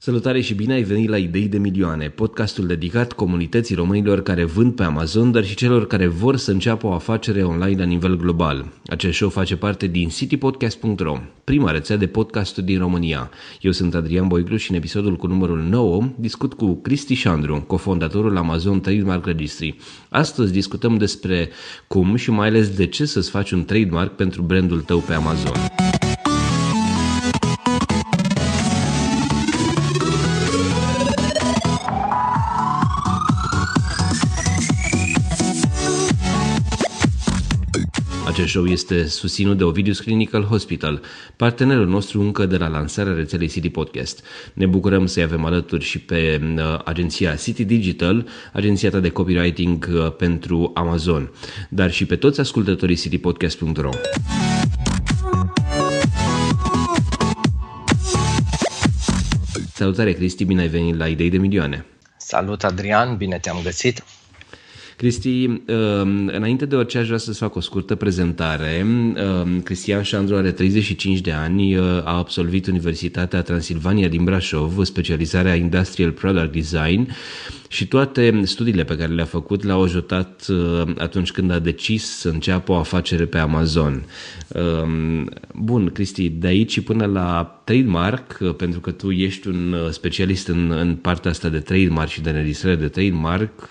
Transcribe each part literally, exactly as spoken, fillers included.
Salutare și bine ai venit la Idei de Milioane, podcastul dedicat comunității românilor care vând pe Amazon, dar și celor care vor să înceapă o afacere online la nivel global. Acest show face parte din city podcast punct ro, prima rețea de podcasturi din România. Eu sunt Adrian Boioglu și în episodul cu numărul nouă discut cu Cristian Șandru, cofondatorul Amazon Trademark Registry. Astăzi discutăm despre cum și mai ales de ce să-ți faci un trademark pentru brandul tău pe Amazon. Acest show este susținut de Ovidius Clinical Hospital, partenerul nostru încă de la lansarea rețelei City Podcast. Ne bucurăm să-i avem alături și pe agenția City Digital, agenția ta de copywriting pentru Amazon, dar și pe toți ascultătorii city podcast punct ro. Salutare Cristi, bine ai venit la Idei de Milioane! Salut Adrian, bine te-am găsit! Cristi, înainte de orice aș vrea să-ți fac o scurtă prezentare. Cristian Șandru are treizeci și cinci de ani, a absolvit Universitatea Transilvania din Brașov, specializarea Industrial Product Design, și toate studiile pe care le-a făcut le-a ojotat atunci când a decis să înceapă o afacere pe Amazon. Bun, Cristi, de aici până la trademark, pentru că tu ești un specialist în, în partea asta de trademark și de înregistrare de trademark,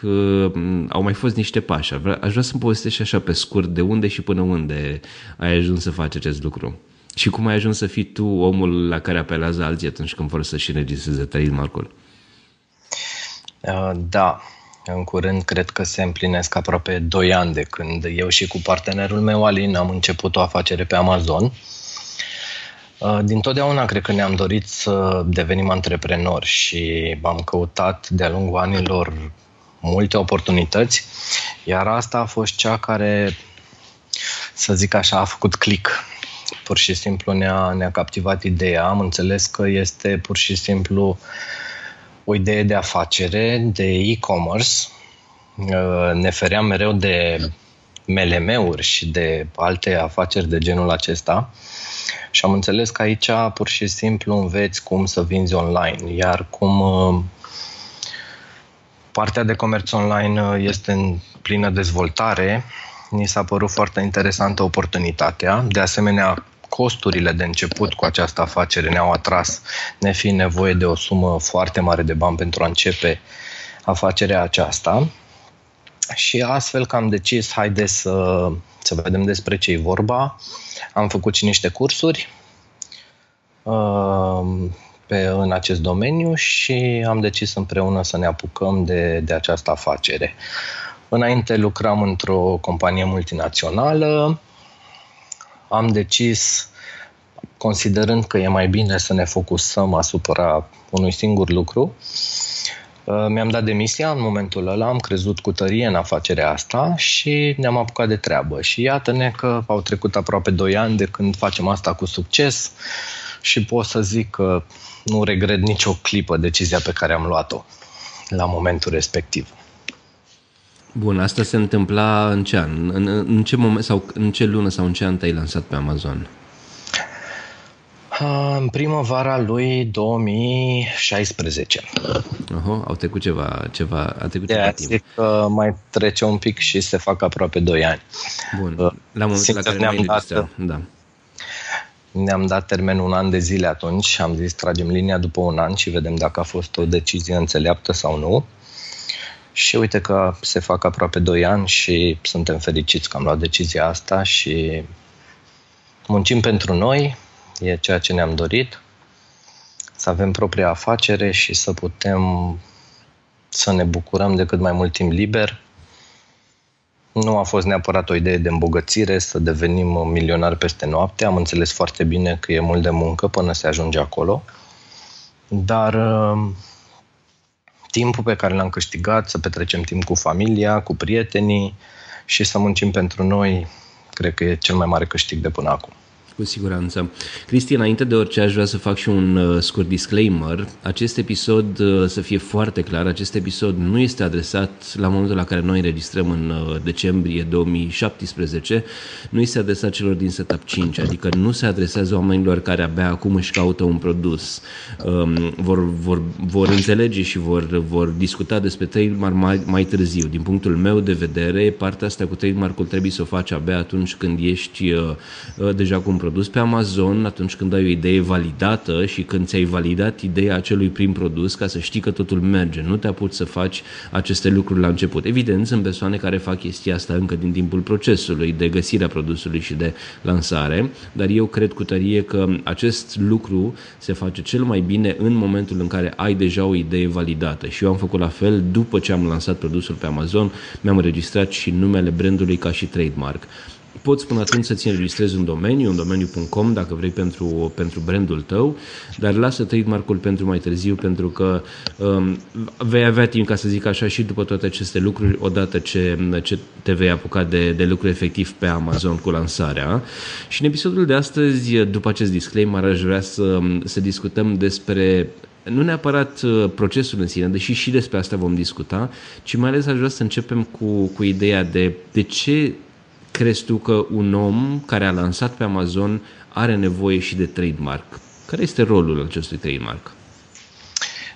au mai fost niște pași. Aș vrea să-mi povestești așa pe scurt de unde și până unde ai ajuns să faci acest lucru și cum ai ajuns să fii tu omul la care apelează alții atunci când vor să-și înregistreze trademark-ul. Da, în curând cred că se împlinesc aproape doi ani de când eu și cu partenerul meu, Alin, am început o afacere pe Amazon. Dintotdeauna cred că ne-am dorit să devenim antreprenori și am căutat de-a lungul anilor multe oportunități, iar asta a fost cea care, să zic așa, a făcut click. Pur și simplu ne-a, ne-a captivat ideea, am înțeles că este pur și simplu o idee de afacere, de e-commerce. Ne feream mereu de M L M-uri și de alte afaceri de genul acesta și am înțeles că aici pur și simplu înveți cum să vinzi online, iar cum partea de comerț online este în plină dezvoltare, ni s-a părut foarte interesantă oportunitatea. De asemenea, costurile de început cu această afacere ne-au atras, ne fiind nevoie de o sumă foarte mare de bani pentru a începe afacerea aceasta. Și astfel că am decis, haide să, să vedem despre ce e vorba. Am făcut și niște cursuri uh, pe, în acest domeniu și am decis împreună să ne apucăm de, de această afacere. Înainte lucram într-o companie multinațională. Am decis, considerând că e mai bine să ne focusăm asupra unui singur lucru, mi-am dat demisia în momentul ăla, am crezut cu tărie în afacerea asta și ne-am apucat de treabă. Și iată-ne că au trecut aproape doi ani de când facem asta cu succes și pot să zic că nu regret nicio clipă decizia pe care am luat-o la momentul respectiv. Bun, asta se întâmpla în ce an? În, în ce moment sau în ce lună sau în ce an te-ai lansat pe Amazon? În primăvara lui două mii șaisprezece. Oho, au trecut ceva, ceva, a trecut ceva timp. Zic că mai trece un pic și se fac aproape doi ani. Bun, la momentul la care ne-am dat, da. Ne-am dat termenul un an de zile atunci, am zis tragem linia după un an și vedem dacă a fost o decizie înțeleaptă sau nu. Și uite că se fac aproape doi ani și suntem fericiți că am luat decizia asta și muncim pentru noi, e ceea ce ne-am dorit, să avem propria afacere și să putem să ne bucurăm de cât mai mult timp liber. Nu a fost neapărat o idee de îmbogățire, să devenim milionari peste noapte, am înțeles foarte bine că e mult de muncă până se ajunge acolo, dar timpul pe care l-am câștigat, să petrecem timp cu familia, cu prietenii și să muncim pentru noi, cred că e cel mai mare câștig de până acum. Cu siguranță. Cristi, înainte de orice aș vrea să fac și un scurt disclaimer. Acest episod, să fie foarte clar, acest episod nu este adresat la momentul la care noi înregistrăm în decembrie două mii șaptesprezece, nu este adresat celor din setup cinci, adică nu se adresează oamenilor care abia acum își caută un produs. Vor, vor, vor înțelege și vor, vor discuta despre trademark mai, mai târziu. Din punctul meu de vedere, partea asta cu trademark-ul trebuie să o faci abia atunci când ești deja cu un produs pe Amazon, atunci când ai o idee validată și când ți-ai validat ideea acelui prim produs, ca să știi că totul merge. Nu te apuci să faci aceste lucruri la început. Evident, sunt persoane care fac chestia asta încă din timpul procesului de găsirea produsului și de lansare, dar eu cred cu tărie că acest lucru se face cel mai bine în momentul în care ai deja o idee validată. Și eu am făcut la fel după ce am lansat produsul pe Amazon, mi-am înregistrat și numele brandului ca și trademark. Poți până atunci să-ți înregistrezi un domeniu, un domeniu punct com dacă vrei pentru, pentru brandul tău, dar lasă trademark-ul pentru mai târziu, pentru că um, vei avea timp, ca să zic așa, și după toate aceste lucruri, odată ce, ce te vei apuca de, de lucru efectiv pe Amazon cu lansarea. Și în episodul de astăzi, după acest disclaimer, aș vrea să, să discutăm despre nu neapărat procesul în sine, deși și despre asta vom discuta, ci mai ales aș vrea să începem cu, cu ideea de de ce crezi tu că un om care a lansat pe Amazon are nevoie și de trademark? Care este rolul acestui trademark?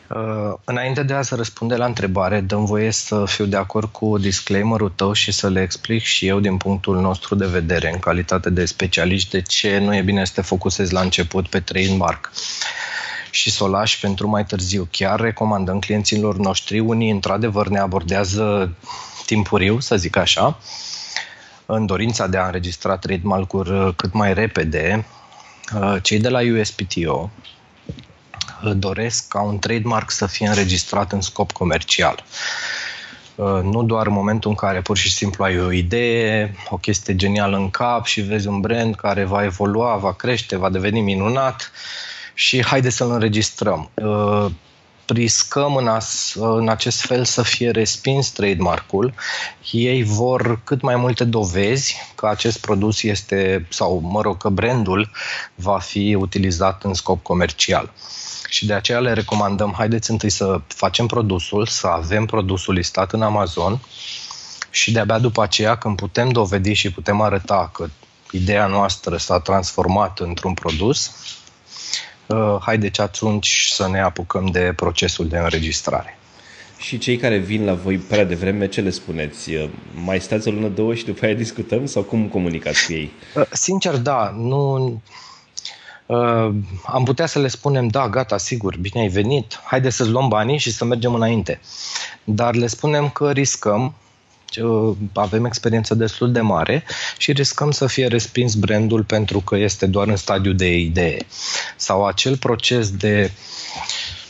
Uh, înainte de a să răspunde la întrebare, dăm voie să fiu de acord cu disclaimer-ul tău și să le explic și eu din punctul nostru de vedere, în calitate de specialiști, de ce nu e bine să te focusezi la început pe trademark și să o lași pentru mai târziu. Chiar recomandăm clienților noștri, unii într-adevăr ne abordează timpuriu, să zic așa, în dorința de a înregistra trademark-uri cât mai repede. Cei de la U S P T O doresc ca un trademark să fie înregistrat în scop comercial. Nu doar în momentul în care pur și simplu ai o idee, o chestie genială în cap și vezi un brand care va evolua, va crește, va deveni minunat și haide să-l înregistrăm. Riscăm în, as, în acest fel să fie respins trademark-ul. Ei vor cât mai multe dovezi că acest produs este, sau mă rog, că brandul va fi utilizat în scop comercial. Și de aceea le recomandăm, haideți întâi să facem produsul, să avem produsul listat în Amazon și de-abia după aceea, când putem dovedi și putem arăta că ideea noastră s-a transformat într-un produs, haideți atunci să ne apucăm de procesul de înregistrare. Și cei care vin la voi prea devreme, ce le spuneți? Mai stați o lună, două și după aia discutăm? Sau cum comunicați cu ei? Sincer, da. Nu... Am putea să le spunem, da, gata, sigur, bine ai venit, haide să-ți luăm banii și să mergem înainte. Dar le spunem că riscăm, avem experiență destul de mare și riscăm să fie respins brandul pentru că este doar în stadiu de idee. Sau acel proces de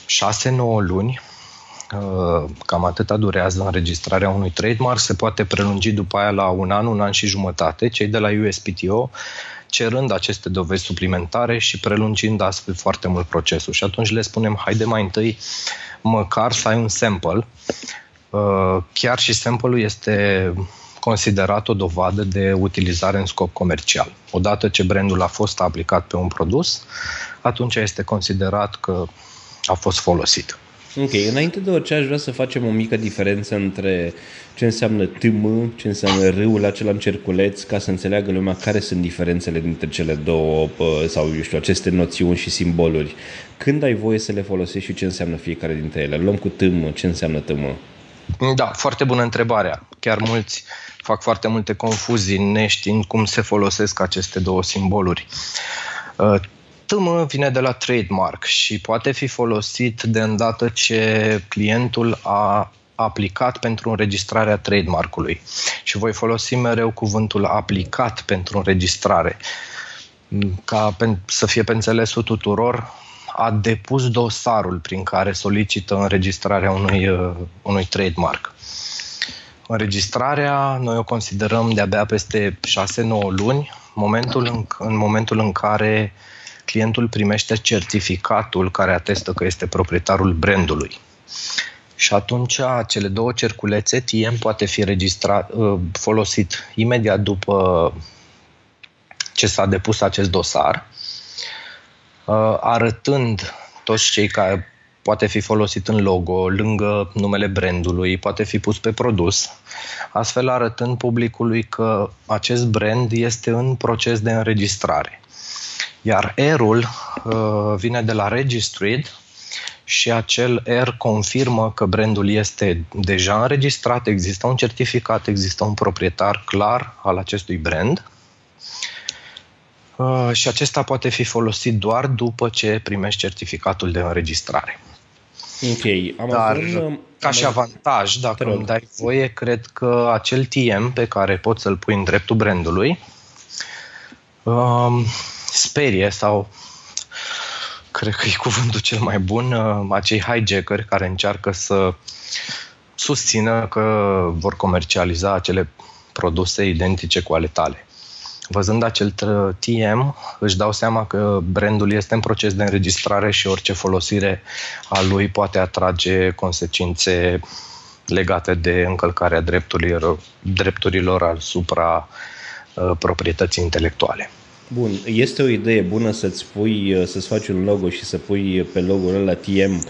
șase nouă luni, cam atâta durează înregistrarea unui trademark, se poate prelungi după aia la un an, un an și jumătate, cei de la U S P T O cerând aceste dovezi suplimentare și prelungind astfel foarte mult procesul. Și atunci le spunem, haide mai întâi măcar să ai un sample. Chiar și sample-ul este considerat o dovadă de utilizare în scop comercial. Odată ce brandul a fost aplicat pe un produs, atunci este considerat că a fost folosit. Ok, înainte de orice aș vrea să facem o mică diferență între ce înseamnă T M, ce înseamnă râul acela în cerculeț, ca să înțeleagă lumea care sunt diferențele dintre cele două, sau eu știu, aceste noțiuni și simboluri. Când ai voie să le folosești și ce înseamnă fiecare dintre ele? Luăm cu T M, ce înseamnă T M? Da, foarte bună întrebarea. Chiar mulți fac foarte multe confuzii neștiind cum se folosesc aceste două simboluri. T M vine de la trademark și poate fi folosit de îndată ce clientul a aplicat pentru înregistrarea trademark-ului. Și voi folosi mereu cuvântul aplicat pentru înregistrare, ca să fie pe înțelesul tuturor, a depus dosarul prin care solicită înregistrarea unui, unui trademark. Înregistrarea noi o considerăm de-abia peste șase nouă luni, momentul în, în momentul în care clientul primește certificatul care atestă că este proprietarul brandului. Și atunci cele două cerculețe, T M, poate fi registrat, folosit imediat după ce s-a depus acest dosar, arătând toți cei care poate fi folosit în logo, lângă numele brandului, poate fi pus pe produs, astfel arătând publicului că acest brand este în proces de înregistrare. Iar R-ul vine de la Registered și acel R confirmă că brandul este deja înregistrat, există un certificat, există un proprietar clar al acestui brand și acesta poate fi folosit doar după ce primești certificatul de înregistrare. Ok, am Dar, avut, ca am și avantaj, dacă îmi dai voie, cred că acel T M pe care poți să-l pui în dreptul brandului um, sperie sau, cred că e cuvântul cel mai bun, acei hijackeri care încearcă să susțină că vor comercializa acele produse identice cu ale tale. Văzând acel T M, își dau seama că brandul este în proces de înregistrare și orice folosire a lui poate atrage consecințe legate de încălcarea drepturilor, drepturilor asupra uh, proprietății intelectuale. Bun, este o idee bună să-ți pui, să-ți faci un logo și să pui pe logo-ul ăla T M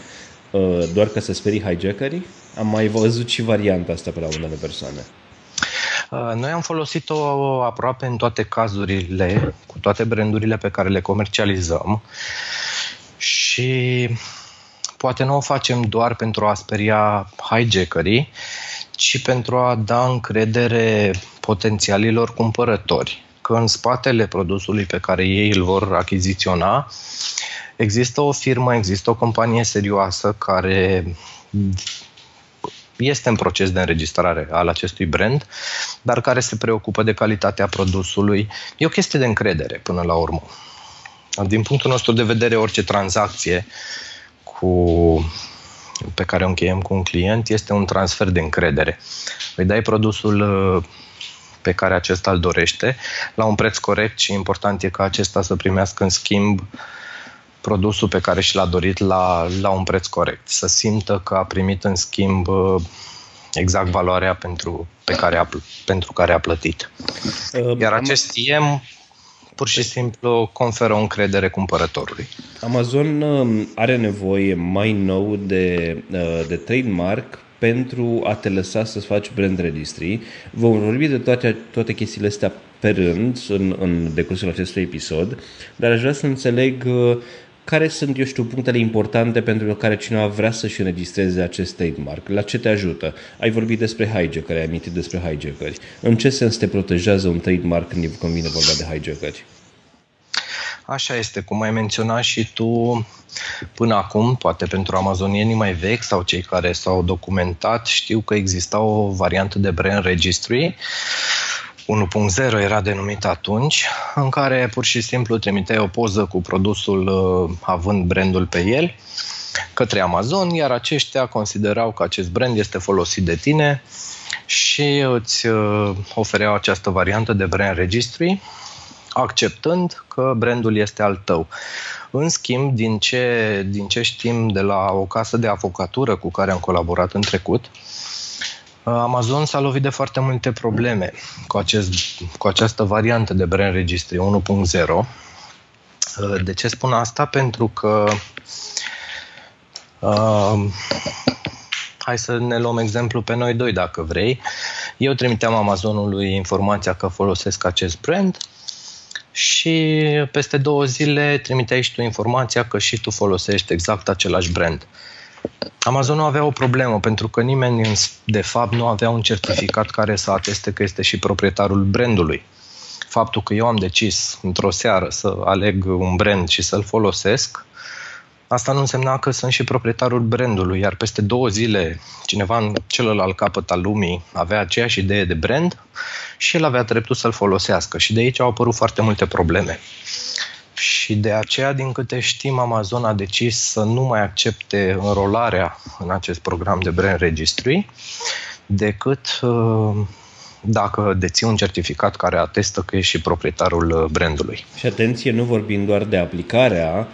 uh, doar ca să sperii hijackerii? Am mai văzut și varianta asta pe la unele persoane. Noi am folosit-o aproape în toate cazurile, cu toate brandurile pe care le comercializăm și poate nu o facem doar pentru a speria hijackerii, ci pentru a da încredere potențialilor cumpărători că în spatele produsului pe care ei îl vor achiziționa există o firmă, există o companie serioasă care este în proces de înregistrare al acestui brand, dar care se preocupă de calitatea produsului. E o chestie de încredere până la urmă. Din punctul nostru de vedere, orice tranzacție cu, pe care o încheiem cu un client este un transfer de încredere. Îi dai produsul pe care acesta îl dorește la un preț corect și important e ca acesta să primească în schimb produsul pe care și l-a dorit la, la un preț corect. Să simtă că a primit în schimb exact valoarea pentru, pe care a, pentru care a plătit. Iar acest I M pur și simplu conferă o încredere cumpărătorului. Amazon are nevoie mai nou de, de trademark pentru a te lăsa să faci brand registry. Vom vorbi de toate, toate chestiile astea pe rând în, în decursul acestui episod, dar aș vrea să înțeleg care sunt, eu știu, punctele importante pentru care cineva vrea să-și înregistreze acest trademark. La ce te ajută? Ai vorbit despre hijackeri, ai amintit despre hijackeri. În ce sens te protejează un trademark când vine vorba de hijackeri? Așa este, cum ai menționat și tu până acum, poate pentru amazonienii mai vechi sau cei care s-au documentat, știu că exista o variantă de brand registry, unu punct zero era denumit atunci, în care pur și simplu trimiteai o poză cu produsul având brandul pe el către Amazon, iar aceștia considerau că acest brand este folosit de tine și îți ofereau această variantă de brand registry, acceptând că brandul este al tău. În schimb, din ce, din ce știm de la o casă de avocatură cu care am colaborat în trecut, Amazon s-a lovit de foarte multe probleme cu, acest, cu această variantă de brand registry unu punct zero. De ce spun asta? Pentru că uh, hai să ne luăm exemplu pe noi doi, dacă vrei. Eu trimiteam Amazonului informația că folosesc acest brand și peste două zile trimiteai și tu informația că și tu folosești exact același brand. Amazon nu avea o problemă, pentru că nimeni de fapt nu avea un certificat care să ateste că este și proprietarul brandului. Faptul că eu am decis într-o seară să aleg un brand și să-l folosesc, asta nu însemna că sunt și proprietarul brandului, iar peste două zile cineva în celălalt capăt al lumii avea aceeași idee de brand și el avea dreptul să-l folosească și de aici au apărut foarte multe probleme. Și de aceea, din câte știm, Amazon a decis să nu mai accepte înrolarea în acest program de brand registry, decât dacă deții un certificat care atestă că ești și proprietarul brandului. Și atenție, nu vorbim doar de aplicarea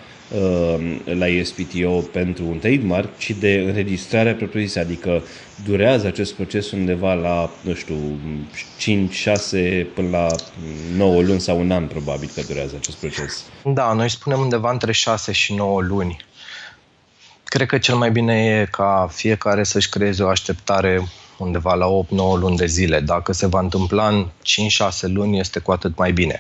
la U S P T O pentru un trademark, ci de înregistrarea propriu-zisă, adică durează acest proces undeva la, nu știu, cinci, șase până la nouă luni sau un an probabil că durează acest proces. Da, noi spunem undeva între șase și nouă luni. Cred că cel mai bine e ca fiecare să-și creeze o așteptare undeva la opt nouă luni de zile. Dacă se va întâmpla în cinci șase luni, este cu atât mai bine.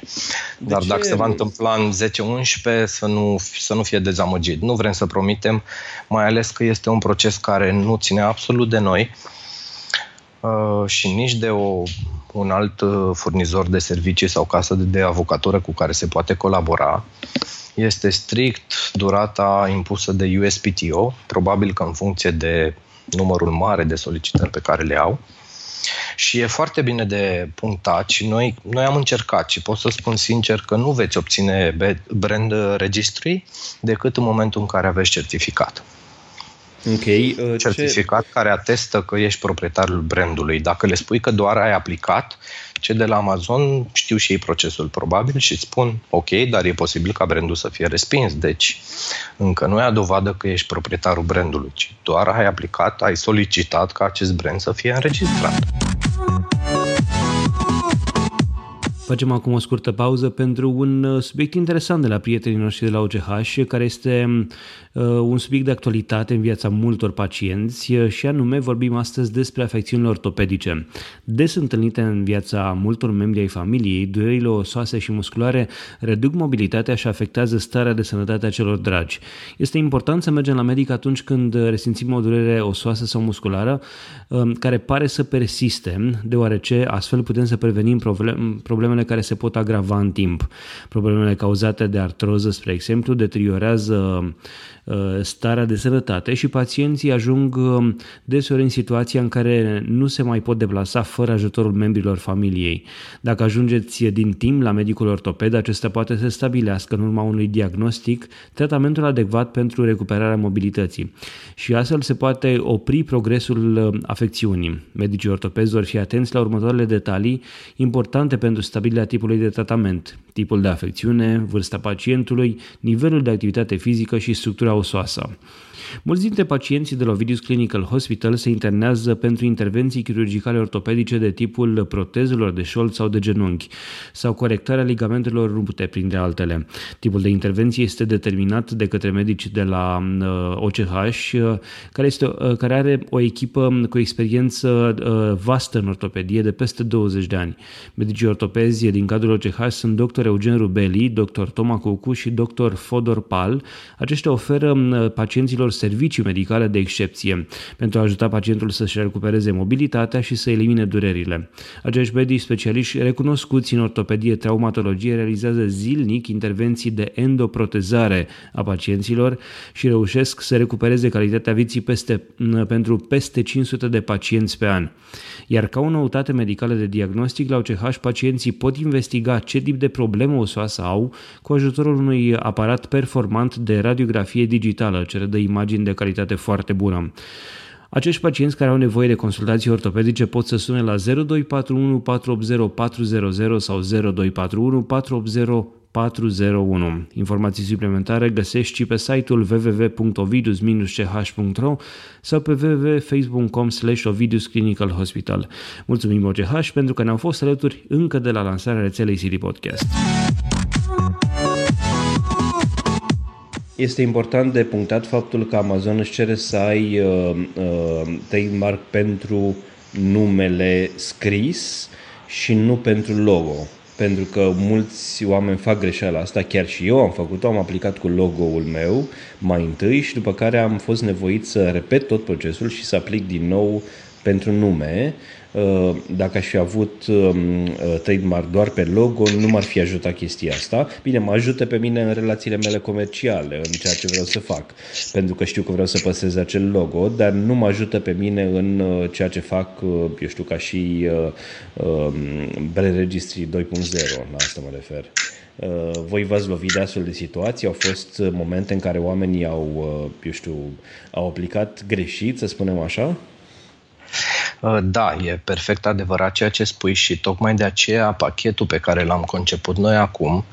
Dar dacă se va întâmpla în zece unsprezece, să nu, să nu fie dezamăgit. Nu vrem să promitem, mai ales că este un proces care nu ține absolut de noi uh, și nici de o, un alt furnizor de servicii sau casă de, de avocatură cu care se poate colabora. Este strict durata impusă de U S P T O, probabil că în funcție de numărul mare de solicitări pe care le au, și e foarte bine de punctat și noi, noi am încercat și pot să spun sincer că nu veți obține brand registry decât în momentul în care aveți certificat. Okay. Uh, certificat ce... care atestă că ești proprietarul brandului. Dacă le spui că doar ai aplicat, cei de la Amazon știu și ei procesul probabil și spun ok, dar e posibil ca brandul să fie respins. Deci încă nu e a dovadă că ești proprietarul brandului, ci doar ai aplicat, ai solicitat ca acest brand să fie înregistrat. Facem acum o scurtă pauză pentru un subiect interesant de la prietenii noștri de la O G H, care este un subiect de actualitate în viața multor pacienți și anume vorbim astăzi despre afecțiunile ortopedice. Des întâlnite în viața multor membri ai familiei, durerile osoase și musculare reduc mobilitatea și afectează starea de sănătate a celor dragi. Este important să mergem la medic atunci când resimțim o durere osoasă sau musculară care pare să persiste, deoarece astfel putem să prevenim problemele care se pot agrava în timp. Problemele cauzate de artroză, spre exemplu, deteriorează starea de sănătate și pacienții ajung deseori în situația în care nu se mai pot deplasa fără ajutorul membrilor familiei. Dacă ajungeți din timp la medicul ortoped, acesta poate să stabilească în urma unui diagnostic tratamentul adecvat pentru recuperarea mobilității și astfel se poate opri progresul afecțiunii. Medicii ortopezi vor fi atenți la următoarele detalii importante pentru stabilirea tipului de tratament, tipul de afecțiune, vârsta pacientului, nivelul de activitate fizică și structura osoasă. Mulți dintre pacienții de la Ovidius Clinical Hospital se internează pentru intervenții chirurgicale ortopedice de tipul protezelor de șold sau de genunchi sau corectarea ligamentelor rupte, printre altele. Tipul de intervenție este determinat de către medici de la O C H, care, este, care are o echipă cu experiență vastă în ortopedie de peste douăzeci de ani. Medicii ortopezi din cadrul O C H sunt doctor Eugen Rubeli, doctor Toma Cocu și doctor Fodor Pal. Aceștia oferă pacienților servicii medicale de excepție pentru a ajuta pacientul să-și recupereze mobilitatea și să elimine durerile. Acești medici specialiști recunoscuți în ortopedie traumatologie realizează zilnic intervenții de endoprotezare a pacienților și reușesc să recupereze calitatea vieții peste, pentru peste cinci sute de pacienți pe an. Iar ca o noutate medicală de diagnostic, la O C H pacienții pot investiga ce tip de problemă osoasă au cu ajutorul unui aparat performant de radiografie digitală, ce redă imagini de calitate foarte bună. Acești pacienți care au nevoie de consultații ortopedice pot să sune la zero doi patru unu, patru opt zero, patru zero zero sau zero doi patru unu, patru opt zero, patru zero unu. Informații suplimentare găsești și pe site-ul w w w punct ovidius dash c h punct r o sau pe w w w punct facebook punct com slash ovidius clinical hospital. Mulțumim O C H pentru că ne-au fost alături încă de la lansarea rețelei City Podcast. Este important de punctat faptul că Amazon își cere să ai uh, uh, trademark pentru numele scris și nu pentru logo. Pentru că mulți oameni fac greșeala asta, chiar și eu am făcut-o, am aplicat cu logo-ul meu mai întâi și după care am fost nevoit să repet tot procesul și să aplic din nou pentru nume. Dacă aș fi avut trademark doar pe logo, nu m-ar fi ajutat chestia asta. Bine, mă ajută pe mine în relațiile mele comerciale, în ceea ce vreau să fac, pentru că știu că vreau să păstrez acel logo, dar nu mă ajută pe mine în ceea ce fac, eu știu, ca și Brand Registry doi punct zero, la asta mă refer. Voi v-ați lovit de astfel de situații? Au fost momente în care oamenii au, eu știu, au aplicat greșit, să spunem așa? Da, e perfect adevărat ceea ce spui și tocmai de aceea pachetul pe care l-am conceput noi acum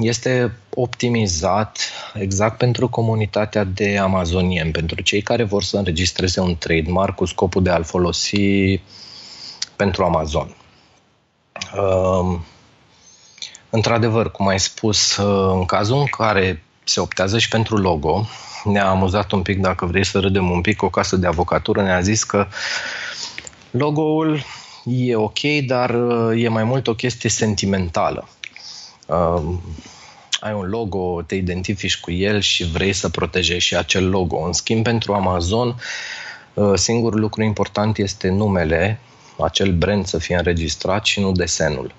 este optimizat exact pentru comunitatea de amazonieni, pentru cei care vor să înregistreze un trademark cu scopul de a-l folosi pentru Amazon. Într-adevăr, cum ai spus, în cazul în care se optează și pentru logo, ne-a amuzat un pic, dacă vrei să râdem un pic, o casă de avocatură ne-a zis că logo-ul e ok, dar e mai mult o chestie sentimentală. Uh, ai un logo, te identifici cu el și vrei să protejezi și acel logo. În schimb, pentru Amazon, uh, singurul lucru important este numele, acel brand să fie înregistrat și nu desenul.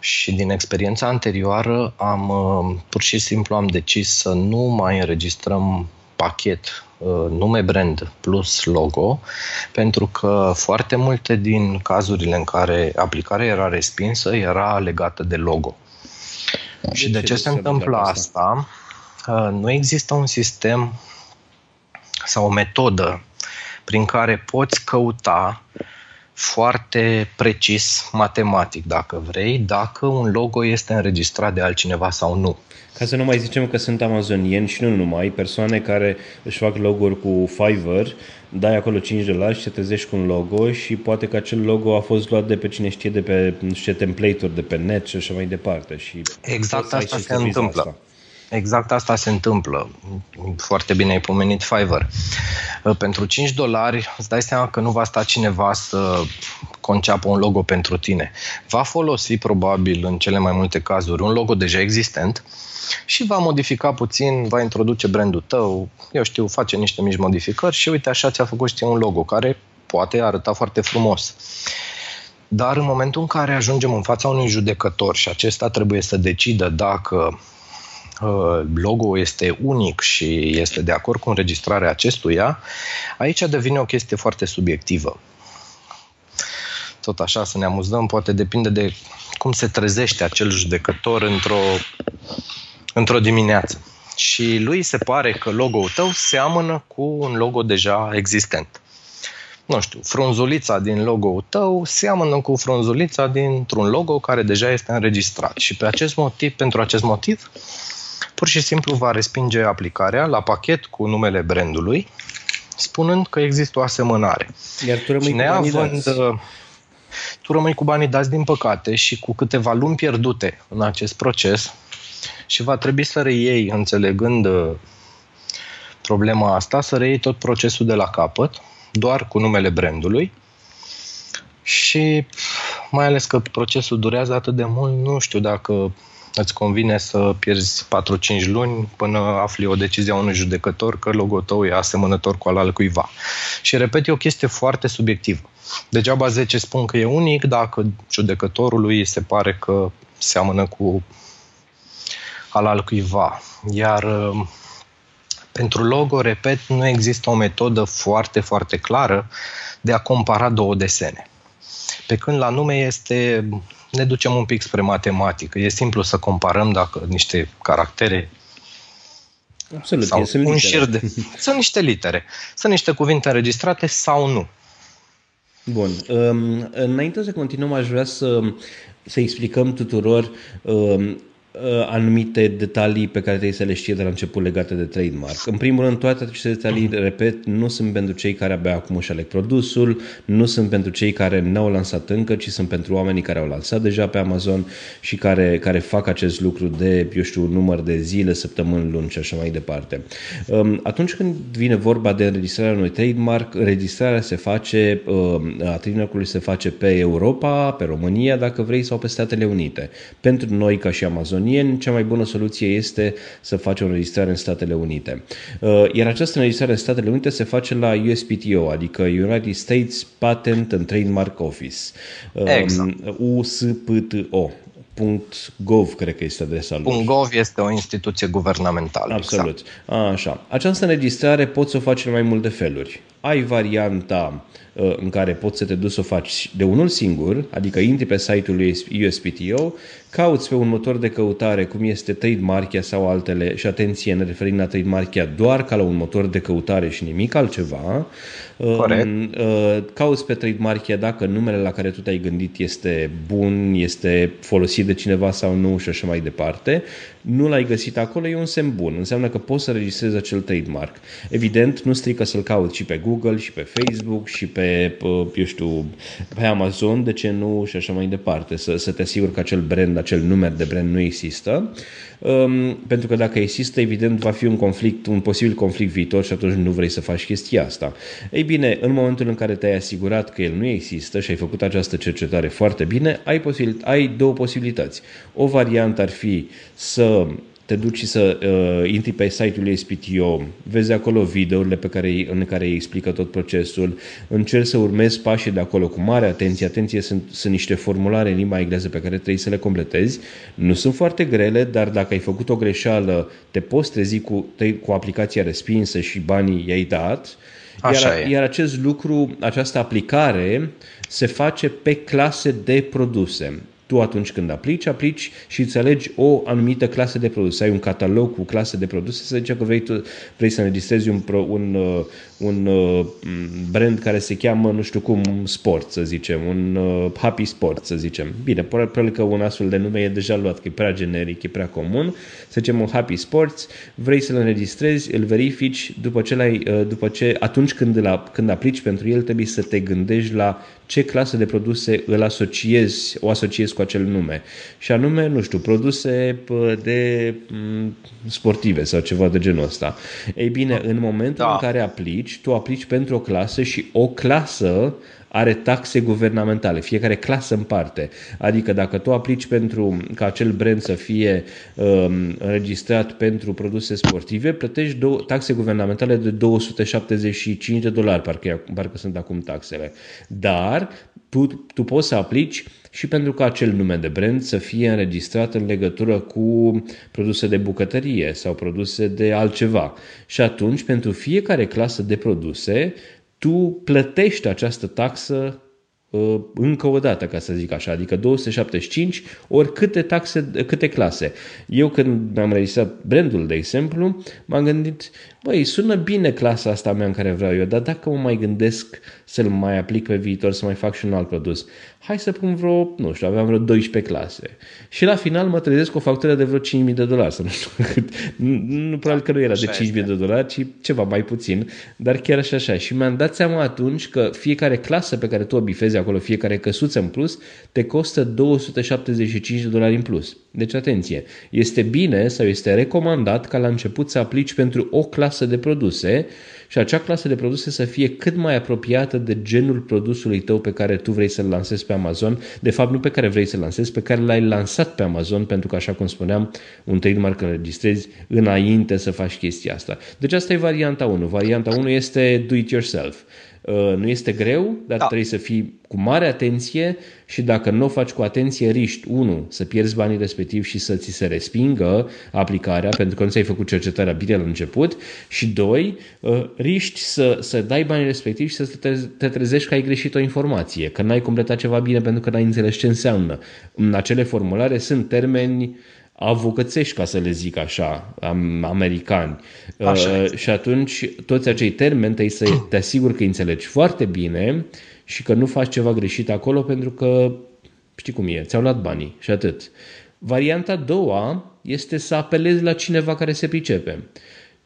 Și din experiența anterioară am uh, pur și simplu am decis să nu mai înregistrăm pachet uh, nume brand plus logo, pentru că foarte multe din cazurile în care aplicarea era respinsă era legată de logo. Da, și de ce se întâmplă asta? asta? Nu există un sistem sau o metodă prin care poți căuta foarte precis, matematic, dacă vrei, dacă un logo este înregistrat de altcineva sau nu. Ca să nu mai zicem că sunt amazonieni și nu numai, persoane care își fac logo-uri cu Fiverr, dai acolo cinci dolari și te trezești cu un logo și poate că acel logo a fost luat de pe cine știe, de pe niște template-uri de pe net și așa mai departe. Și exact asta se întâmplă. Asta. Exact asta se întâmplă. Foarte bine ai pomenit Fiverr. Pentru cinci dolari îți dai seama că nu va sta cineva să conceapă un logo pentru tine. Va folosi probabil în cele mai multe cazuri un logo deja existent și va modifica puțin, va introduce brandul tău, eu știu, face niște mici modificări și uite așa ți-a făcut și un logo care poate arăta foarte frumos. Dar în momentul în care ajungem în fața unui judecător și acesta trebuie să decidă dacă logo-ul este unic și este de acord cu înregistrarea acestuia, aici devine o chestie foarte subiectivă. Tot așa, să ne amuzăm, poate depinde de cum se trezește acel judecător într-o, într-o dimineață. Și lui se pare că logo-ul tău seamănă cu un logo deja existent. Nu știu, frunzulița din logo-ul tău seamănă cu frunzulița dintr-un logo care deja este înregistrat. Și pe acest motiv, pentru acest motiv, pur și simplu va respinge aplicarea la pachet cu numele brandului, spunând că există o asemănare. Iar tu rămâi, neavând, tu rămâi cu banii dați, din păcate, și cu câteva luni pierdute în acest proces și va trebui să reiei, înțelegând problema asta, să reiei tot procesul de la capăt, doar cu numele brandului. Și mai ales că procesul durează atât de mult, nu știu dacă îți convine să pierzi patru-cinci luni până afli o decizie a unui judecător că logo-ul tău e asemănător cu al altcuiva. Și, repet, e o chestie foarte subiectivă. Degeaba zece spun că e unic dacă judecătorului se pare că seamănă cu al altcuiva. Iar pentru logo, repet, nu există o metodă foarte, foarte clară de a compara două desene. Pe când la nume este... ne ducem un pic spre matematică. E simplu să comparăm dacă niște caractere... Absolut, sau sunt, un șir de, sunt niște litere. Sunt niște cuvinte înregistrate sau nu. Bun. Um, înainte să continuăm, aș vrea să, să explicăm tuturor... Um, anumite detalii pe care trebuie să le știe de la început legate de trademark. În primul rând, toate aceste detalii, repet, nu sunt pentru cei care abia acum își aleg produsul, nu sunt pentru cei care n-au lansat încă, ci sunt pentru oamenii care au lansat deja pe Amazon și care, care fac acest lucru de, eu știu, număr de zile, săptămâni, luni și așa mai departe. Atunci când vine vorba de înregistrarea unui trademark, înregistrarea se face, a trademark-ului se face pe Europa, pe România, dacă vrei, sau pe Statele Unite. Pentru noi, ca și Amazon, cea mai bună soluție este să faci o înregistrare în Statele Unite. Iar această înregistrare în Statele Unite se face la U S P T O, adică United States Patent and Trademark Office. Exact. U S P T O. .gov, cred că este adresa lui. .gov este o instituție guvernamentală. Absolut. Exact. Așa. Această înregistrare poți să o faci în mai multe feluri. ai varianta în care poți să te duci să o faci de unul singur, adică intri pe site-ul U S P T O, cauți pe un motor de căutare cum este Trademarkia sau altele, și atenție, ne referim la Trademarkia doar ca la un motor de căutare și nimic altceva. Corect. Cauți pe Trademarkia dacă numele la care tu te-ai gândit este bun, este folosit de cineva sau nu și așa mai departe. Nu l-ai găsit acolo, e un semn bun. Înseamnă că poți să registrezi acel trademark. Evident, nu strică să-l cauți și pe Google, și pe Facebook, și pe, eu știu, pe Amazon, de ce nu, și așa mai departe. Să, să te asiguri că acel brand, acel nume de brand nu există. Um, pentru că dacă există, evident, va fi un conflict, un posibil conflict viitor și atunci nu vrei să faci chestia asta. Ei bine, în momentul în care te-ai asigurat că el nu există și ai făcut această cercetare foarte bine, ai, posibil, ai două posibilități. O variantă ar fi să te duci și să uh, intri pe site-ul U S P T O, vezi acolo videourile pe care, în care îi explică tot procesul, încerci să urmezi pașii de acolo cu mare atenție. Atenție, sunt, sunt niște formulare în limba engleză pe care trebuie să le completezi. Nu sunt foarte grele, dar dacă ai făcut o greșeală, te poți trezi cu, cu aplicația respinsă și banii i-ai dat. Iar, iar acest lucru, această aplicare se face pe clase de produse. Tu atunci când aplici, aplici și îți alegi o anumită clasă de produse. Ai un catalog cu clase de produse, să zicem că vrei, tu, vrei să înregistrezi un, un, un brand care se cheamă, nu știu cum, sport, să zicem, un happy sport, să zicem. Bine, probabil că un astfel de nume e deja luat, că e prea generic, e prea comun. Să zicem un happy sports, vrei să-l înregistrezi, îl verifici, după ce, l-ai, după ce atunci când, la, când aplici pentru el, trebuie să te gândești la ce clasă de produse îl asociezi, o asociezi cu acel nume. Și anume, nu știu, produse de sportive sau ceva de genul ăsta. Ei bine, în momentul da. în care aplici, tu aplici pentru o clasă și o clasă are taxe guvernamentale, fiecare clasă în parte. Adică dacă tu aplici pentru ca acel brand să fie um, înregistrat pentru produse sportive, plătești do- taxe guvernamentale de două sute șaptezeci și cinci de dolari, parcă, parcă sunt acum taxele. Dar tu, tu poți să aplici și pentru ca acel nume de brand să fie înregistrat în legătură cu produse de bucătărie sau produse de altceva. Și atunci, pentru fiecare clasă de produse, tu plătești această taxă uh, încă o dată, ca să zic așa, adică două sute șaptezeci și cinci ori câte taxe, câte clase. Eu când am registrat brandul, de exemplu, m-am gândit, băi, sună bine clasa asta mea în care vreau eu, dar dacă mă mai gândesc să-l mai aplic pe viitor, să mai fac și un alt produs, hai să pun vreo, nu știu, aveam vreo doisprezece clase. Și la final mă trezesc cu o factură de vreo cinci mii de dolari, să nu știu cât. Nu, probabil că nu era de cinci mii de dolari, ci ceva mai puțin, dar chiar și așa. Și mi-am dat seama atunci că fiecare clasă pe care tu o bifezi acolo, fiecare căsuță în plus, te costă două sute șaptezeci și cinci de dolari în plus. Deci, atenție, este bine sau este recomandat ca la început să aplici pentru o clasă de produse și acea clasă de produse să fie cât mai apropiată de genul produsului tău pe care tu vrei să-l lansezi pe Amazon. De fapt, nu pe care vrei să-l lansezi, pe care l-ai lansat pe Amazon, pentru că, așa cum spuneam, un trademark îl registrezi înainte să faci chestia asta. Deci asta e varianta unu. Varianta unu este do it yourself. Nu este greu, dar da. trebuie să fii cu mare atenție și dacă nu o faci cu atenție, riști, unu, să pierzi banii respectiv și să ți se respingă aplicarea, pentru că nu ți-ai făcut cercetarea bine la început, și doi, riști să, să dai banii respectiv și să te trezești că ai greșit o informație, că n-ai completat ceva bine pentru că n-ai înțeles ce înseamnă. În acele formulare sunt termeni avocățești, ca să le zic așa, americani. Așa, uh, și atunci toți acei termeni trebuie să te asiguri că îi înțelegi foarte bine și că nu faci ceva greșit acolo, pentru că știi cum e, ți-au luat banii și atât. Varianta a doua este să apelezi la cineva care se pricepe.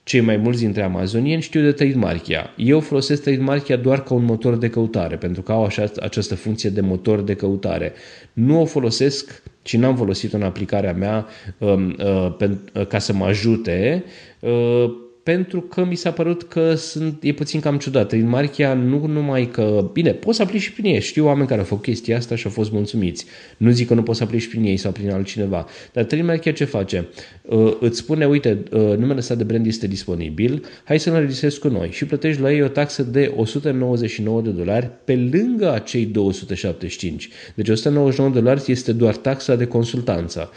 Cei mai mulți dintre amazonieni știu de Trademarkia. Eu folosesc Trademarkia doar ca un motor de căutare, pentru că au așa, această funcție de motor de căutare. Nu o folosesc și n-am folosit-o în aplicarea mea um, uh, pen, uh, ca să mă ajute, uh, pentru că mi s-a părut că sunt, e puțin cam ciudat. Trademarkia nu numai că... Bine, poți să aplici și prin ei. Știu oameni care au făcut chestia asta și au fost mulțumiți. Nu zic că nu poți să aplici prin ei sau prin altcineva. Dar Trademarkia ce face? Uh, îți spune, uite, uh, numele ăsta de brand este disponibil, hai să-l înregistrezi cu noi. Și plătești la ei o taxă de o sută nouăzeci și nouă de dolari pe lângă acei două sute șaptezeci și cinci. Deci o sută nouăzeci și nouă de dolari este doar taxa de consultanță.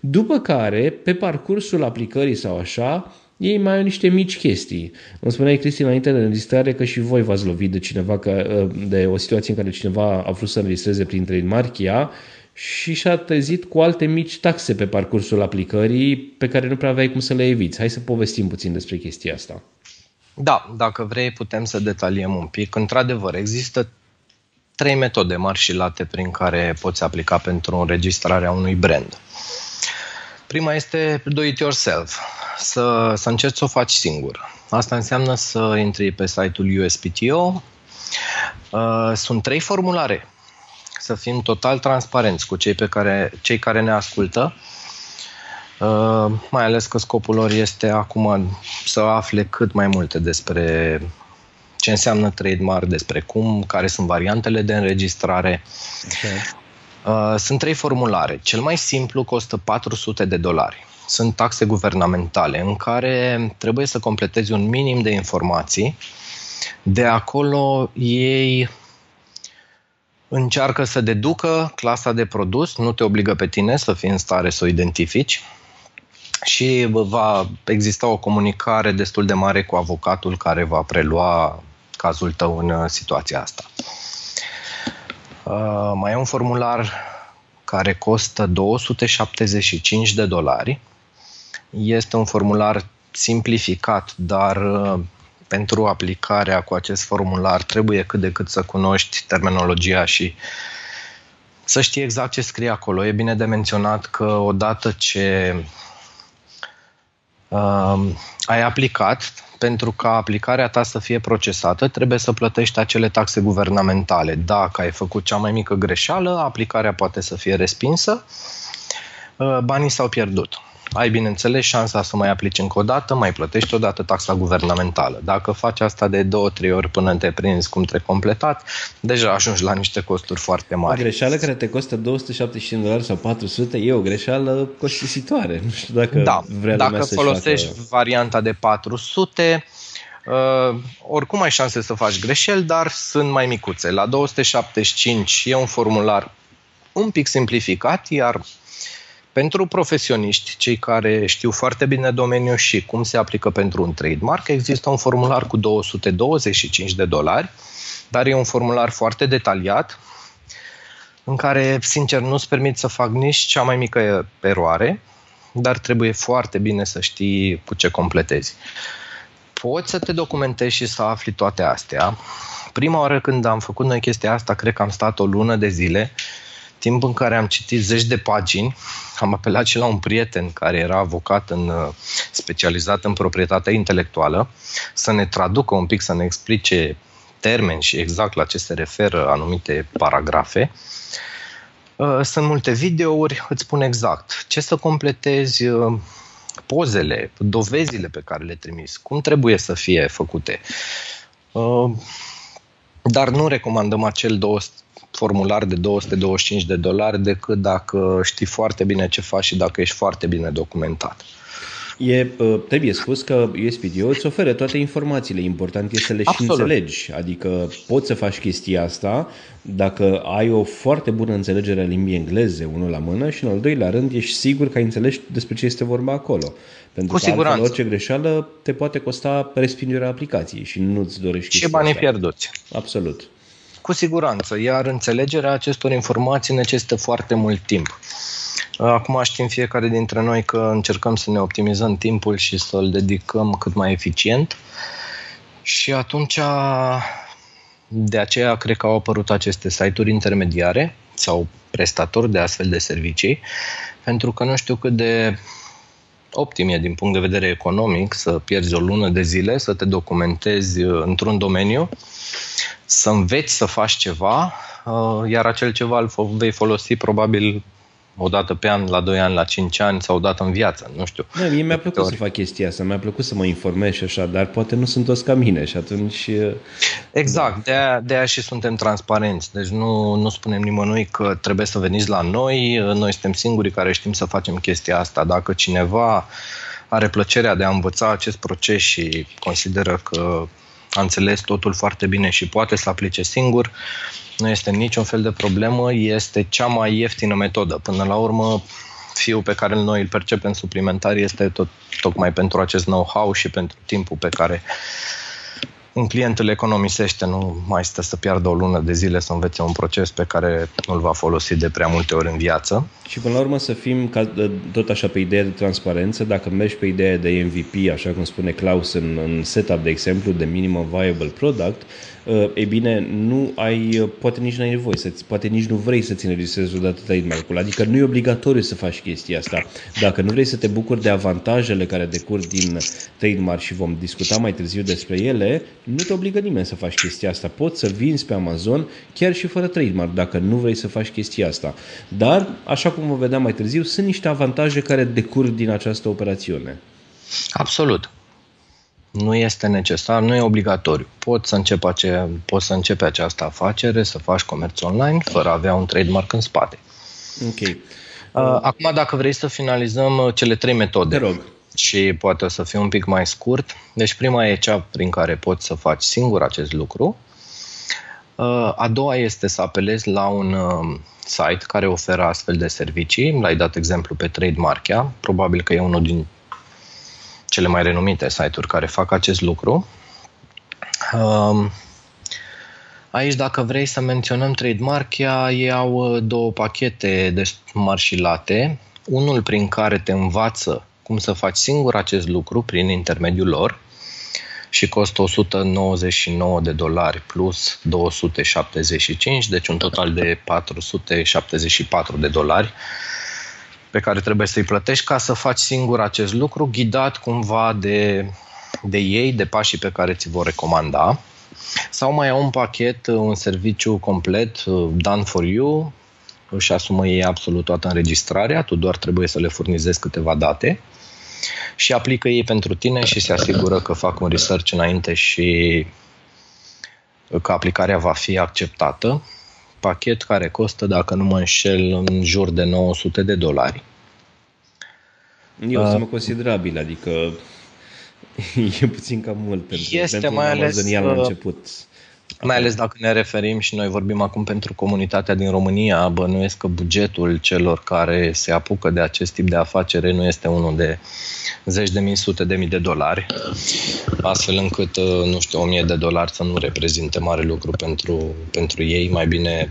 După care, pe parcursul aplicării sau așa, ei mai au niște mici chestii. Îmi spuneai, Cristi, înainte de înregistrare că și voi v-ați lovit de cineva că, de o situație în care cineva a vrut să înregistreze prin Trademarkia și și-a trezit cu alte mici taxe pe parcursul aplicării pe care nu prea aveai cum să le eviți. Hai să povestim puțin despre chestia asta. Da, dacă vrei putem să detaliem un pic. Într-adevăr, există trei metode mari și late prin care poți aplica pentru înregistrarea unui brand. Prima este do it yourself, să, să încerci să o faci singur. Asta înseamnă să intri pe site-ul U S P T O. Sunt trei formulare. Să fim total transparenți cu cei, pe care, cei care ne ascultă. Uh, mai ales că scopul lor este acum să afle cât mai multe despre ce înseamnă trademark, despre cum, care sunt variantele de înregistrare. Okay. Uh, sunt trei formulare. Cel mai simplu costă patru sute de dolari. Sunt taxe guvernamentale în care trebuie să completezi un minim de informații. De acolo ei încearcă să deducă clasa de produs, nu te obligă pe tine să fii în stare să o identifici. Și va exista o comunicare destul de mare cu avocatul care va prelua cazul tău în situația asta. Uh, mai e un formular care costă două sute șaptezeci și cinci de dolari. Este un formular simplificat, dar uh, pentru aplicarea cu acest formular trebuie cât de cât să cunoști terminologia și să știi exact ce scrie acolo. E bine de menționat că odată ce Uh, ai aplicat, pentru ca aplicarea ta să fie procesată, trebuie să plătești acele taxe guvernamentale. Dacă ai făcut cea mai mică greșeală, aplicarea poate să fie respinsă, uh, banii s-au pierdut. Ai, bineînțeles, șansa să mai aplici încă o dată, mai plătești odată taxa guvernamentală. Dacă faci asta de două, trei ori până te prinzi cum trebuie completat, deja ajungi la niște costuri foarte mari. O greșeală care te costă două sute șaptezeci și cinci de dolari sau patru sute e o greșeală costisitoare. Nu știu dacă da, vrea lumea dacă să folosești facă varianta de patru sute, Uh, oricum ai șanse să faci greșeli, dar sunt mai micuțe. La două sute șaptezeci și cinci e un formular un pic simplificat, iar pentru profesioniști, cei care știu foarte bine domeniul și cum se aplică pentru un trademark, există un formular cu două sute douăzeci și cinci de dolari, dar e un formular foarte detaliat, în care, sincer, nu-ți permit să fac nici cea mai mică eroare, dar trebuie foarte bine să știi cu ce completezi. Poți să te documentezi și să afli toate astea. Prima oară când am făcut noi chestia asta, cred că am stat o lună de zile, timp în care am citit zeci de pagini, am apelat și la un prieten care era avocat în, specializat în proprietatea intelectuală, să ne traducă un pic, să ne explice termeni și exact la ce se referă anumite paragrafe. Sunt multe videouri, îți spun exact ce să completezi, pozele, dovezile pe care le trimiți, cum trebuie să fie făcute. Dar nu recomandăm acel două sute formular de două sute douăzeci și cinci de dolari decât dacă știi foarte bine ce faci și dacă ești foarte bine documentat. E, trebuie spus că U S P T O îți oferă toate informațiile, important e să le Absolut. și înțelegi, adică poți să faci chestia asta dacă ai o foarte bună înțelegere a limbii engleze, unul la mână, și în al doilea rând ești sigur că ai înțelegi despre ce este vorba acolo. Pentru Cu că altfel, orice greșeală te poate costa respingerea aplicației și nu-ți dorești chestia asta. Și banii pierduți. Absolut. Cu siguranță, iar înțelegerea acestor informații necesită foarte mult timp. Acum știm fiecare dintre noi că încercăm să ne optimizăm timpul și să-l dedicăm cât mai eficient și atunci de aceea cred că au apărut aceste site-uri intermediare sau prestatori de astfel de servicii, pentru că nu știu cât de optim e din punct de vedere economic să pierzi o lună de zile, să te documentezi într-un domeniu, să înveți să faci ceva, iar acel ceva îl vei folosi probabil o dată pe an, la doi ani, la cinci ani sau o dată în viață, nu știu. Da, mie mi-a plăcut să fac chestia asta, mi-a plăcut să mă informez și așa, dar poate nu sunt toți ca mine și atunci... Exact, da. de-aia, de-aia și suntem transparenți, deci nu, nu spunem nimănui că trebuie să veniți la noi, noi suntem singurii care știm să facem chestia asta. Dacă cineva are plăcerea de a învăța acest proces și consideră că a înțeles totul foarte bine și poate să aplice singur, nu este niciun fel de problemă, este cea mai ieftină metodă. Până la urmă, fiul pe care noi îl percepem suplimentar este tot, tocmai pentru acest know-how și pentru timpul pe care un client îl economisește, nu mai stă să piardă o lună de zile să învețe un proces pe care nu-l va folosi de prea multe ori în viață. Și până la urmă să fim ca, tot așa pe ideea de transparență, dacă mergi pe ideea de M V P, așa cum spune Klaus în, în setup, de exemplu, de minimum viable product, e bine, nu ai, poate nici n-ai nevoie, să, poate nici nu vrei să-ți înregistrezi odată trademark-ul, adică nu e obligatoriu să faci chestia asta. Dacă nu vrei să te bucuri de avantajele care decurg din trademark și vom discuta mai târziu despre ele, nu te obligă nimeni să faci chestia asta. Poți să vinzi pe Amazon chiar și fără trademark, dacă nu vrei să faci chestia asta. Dar, așa cum vom vedea mai târziu, sunt niște avantaje care decurg din această operațiune. Absolut. Nu este necesar, nu e obligatoriu. Poți să începi, ace- poți să începi această afacere, să faci comerț online, fără a avea un trademark în spate. Ok. Acum, dacă vrei să finalizăm cele trei metode. Te rog. Și poate o să fie un pic mai scurt. Deci prima e cea prin care poți să faci singur acest lucru. A doua este să apelezi la un site care oferă astfel de servicii. L-ai dat exemplu pe Trademarkia. Probabil că e unul din cele mai renumite site-uri care fac acest lucru. Aici, dacă vrei să menționăm Trademarkia, ei au două pachete de mari și late. Unul prin care te învață cum să faci singur acest lucru prin intermediul lor și costă o sută nouăzeci și nouă de dolari plus două sute șaptezeci și cinci, deci un total de patru sute șaptezeci și patru de dolari pe care trebuie să-i plătești ca să faci singur acest lucru, ghidat cumva de, de ei, de pașii pe care ți vor recomanda. Sau mai au un pachet, un serviciu complet, done for you, își asumă ei absolut toată înregistrarea, tu doar trebuie să le furnizezi câteva date și aplică ei pentru tine și se asigură că fac un research înainte și că aplicarea va fi acceptată. Pachet care costă, dacă nu mă înșel, în jur de nouă sute de dolari. Eu sunt considerabil, adică e puțin cam mult pentru, este pentru mai ales, la început. Mai ales dacă ne referim și noi vorbim acum pentru comunitatea din România, bănuiesc că bugetul celor care se apucă de acest tip de afacere nu este unul de zeci de mii, sute de mii de dolari, astfel încât, nu știu, o mie de dolari să nu reprezinte mare lucru pentru, pentru ei. Mai bine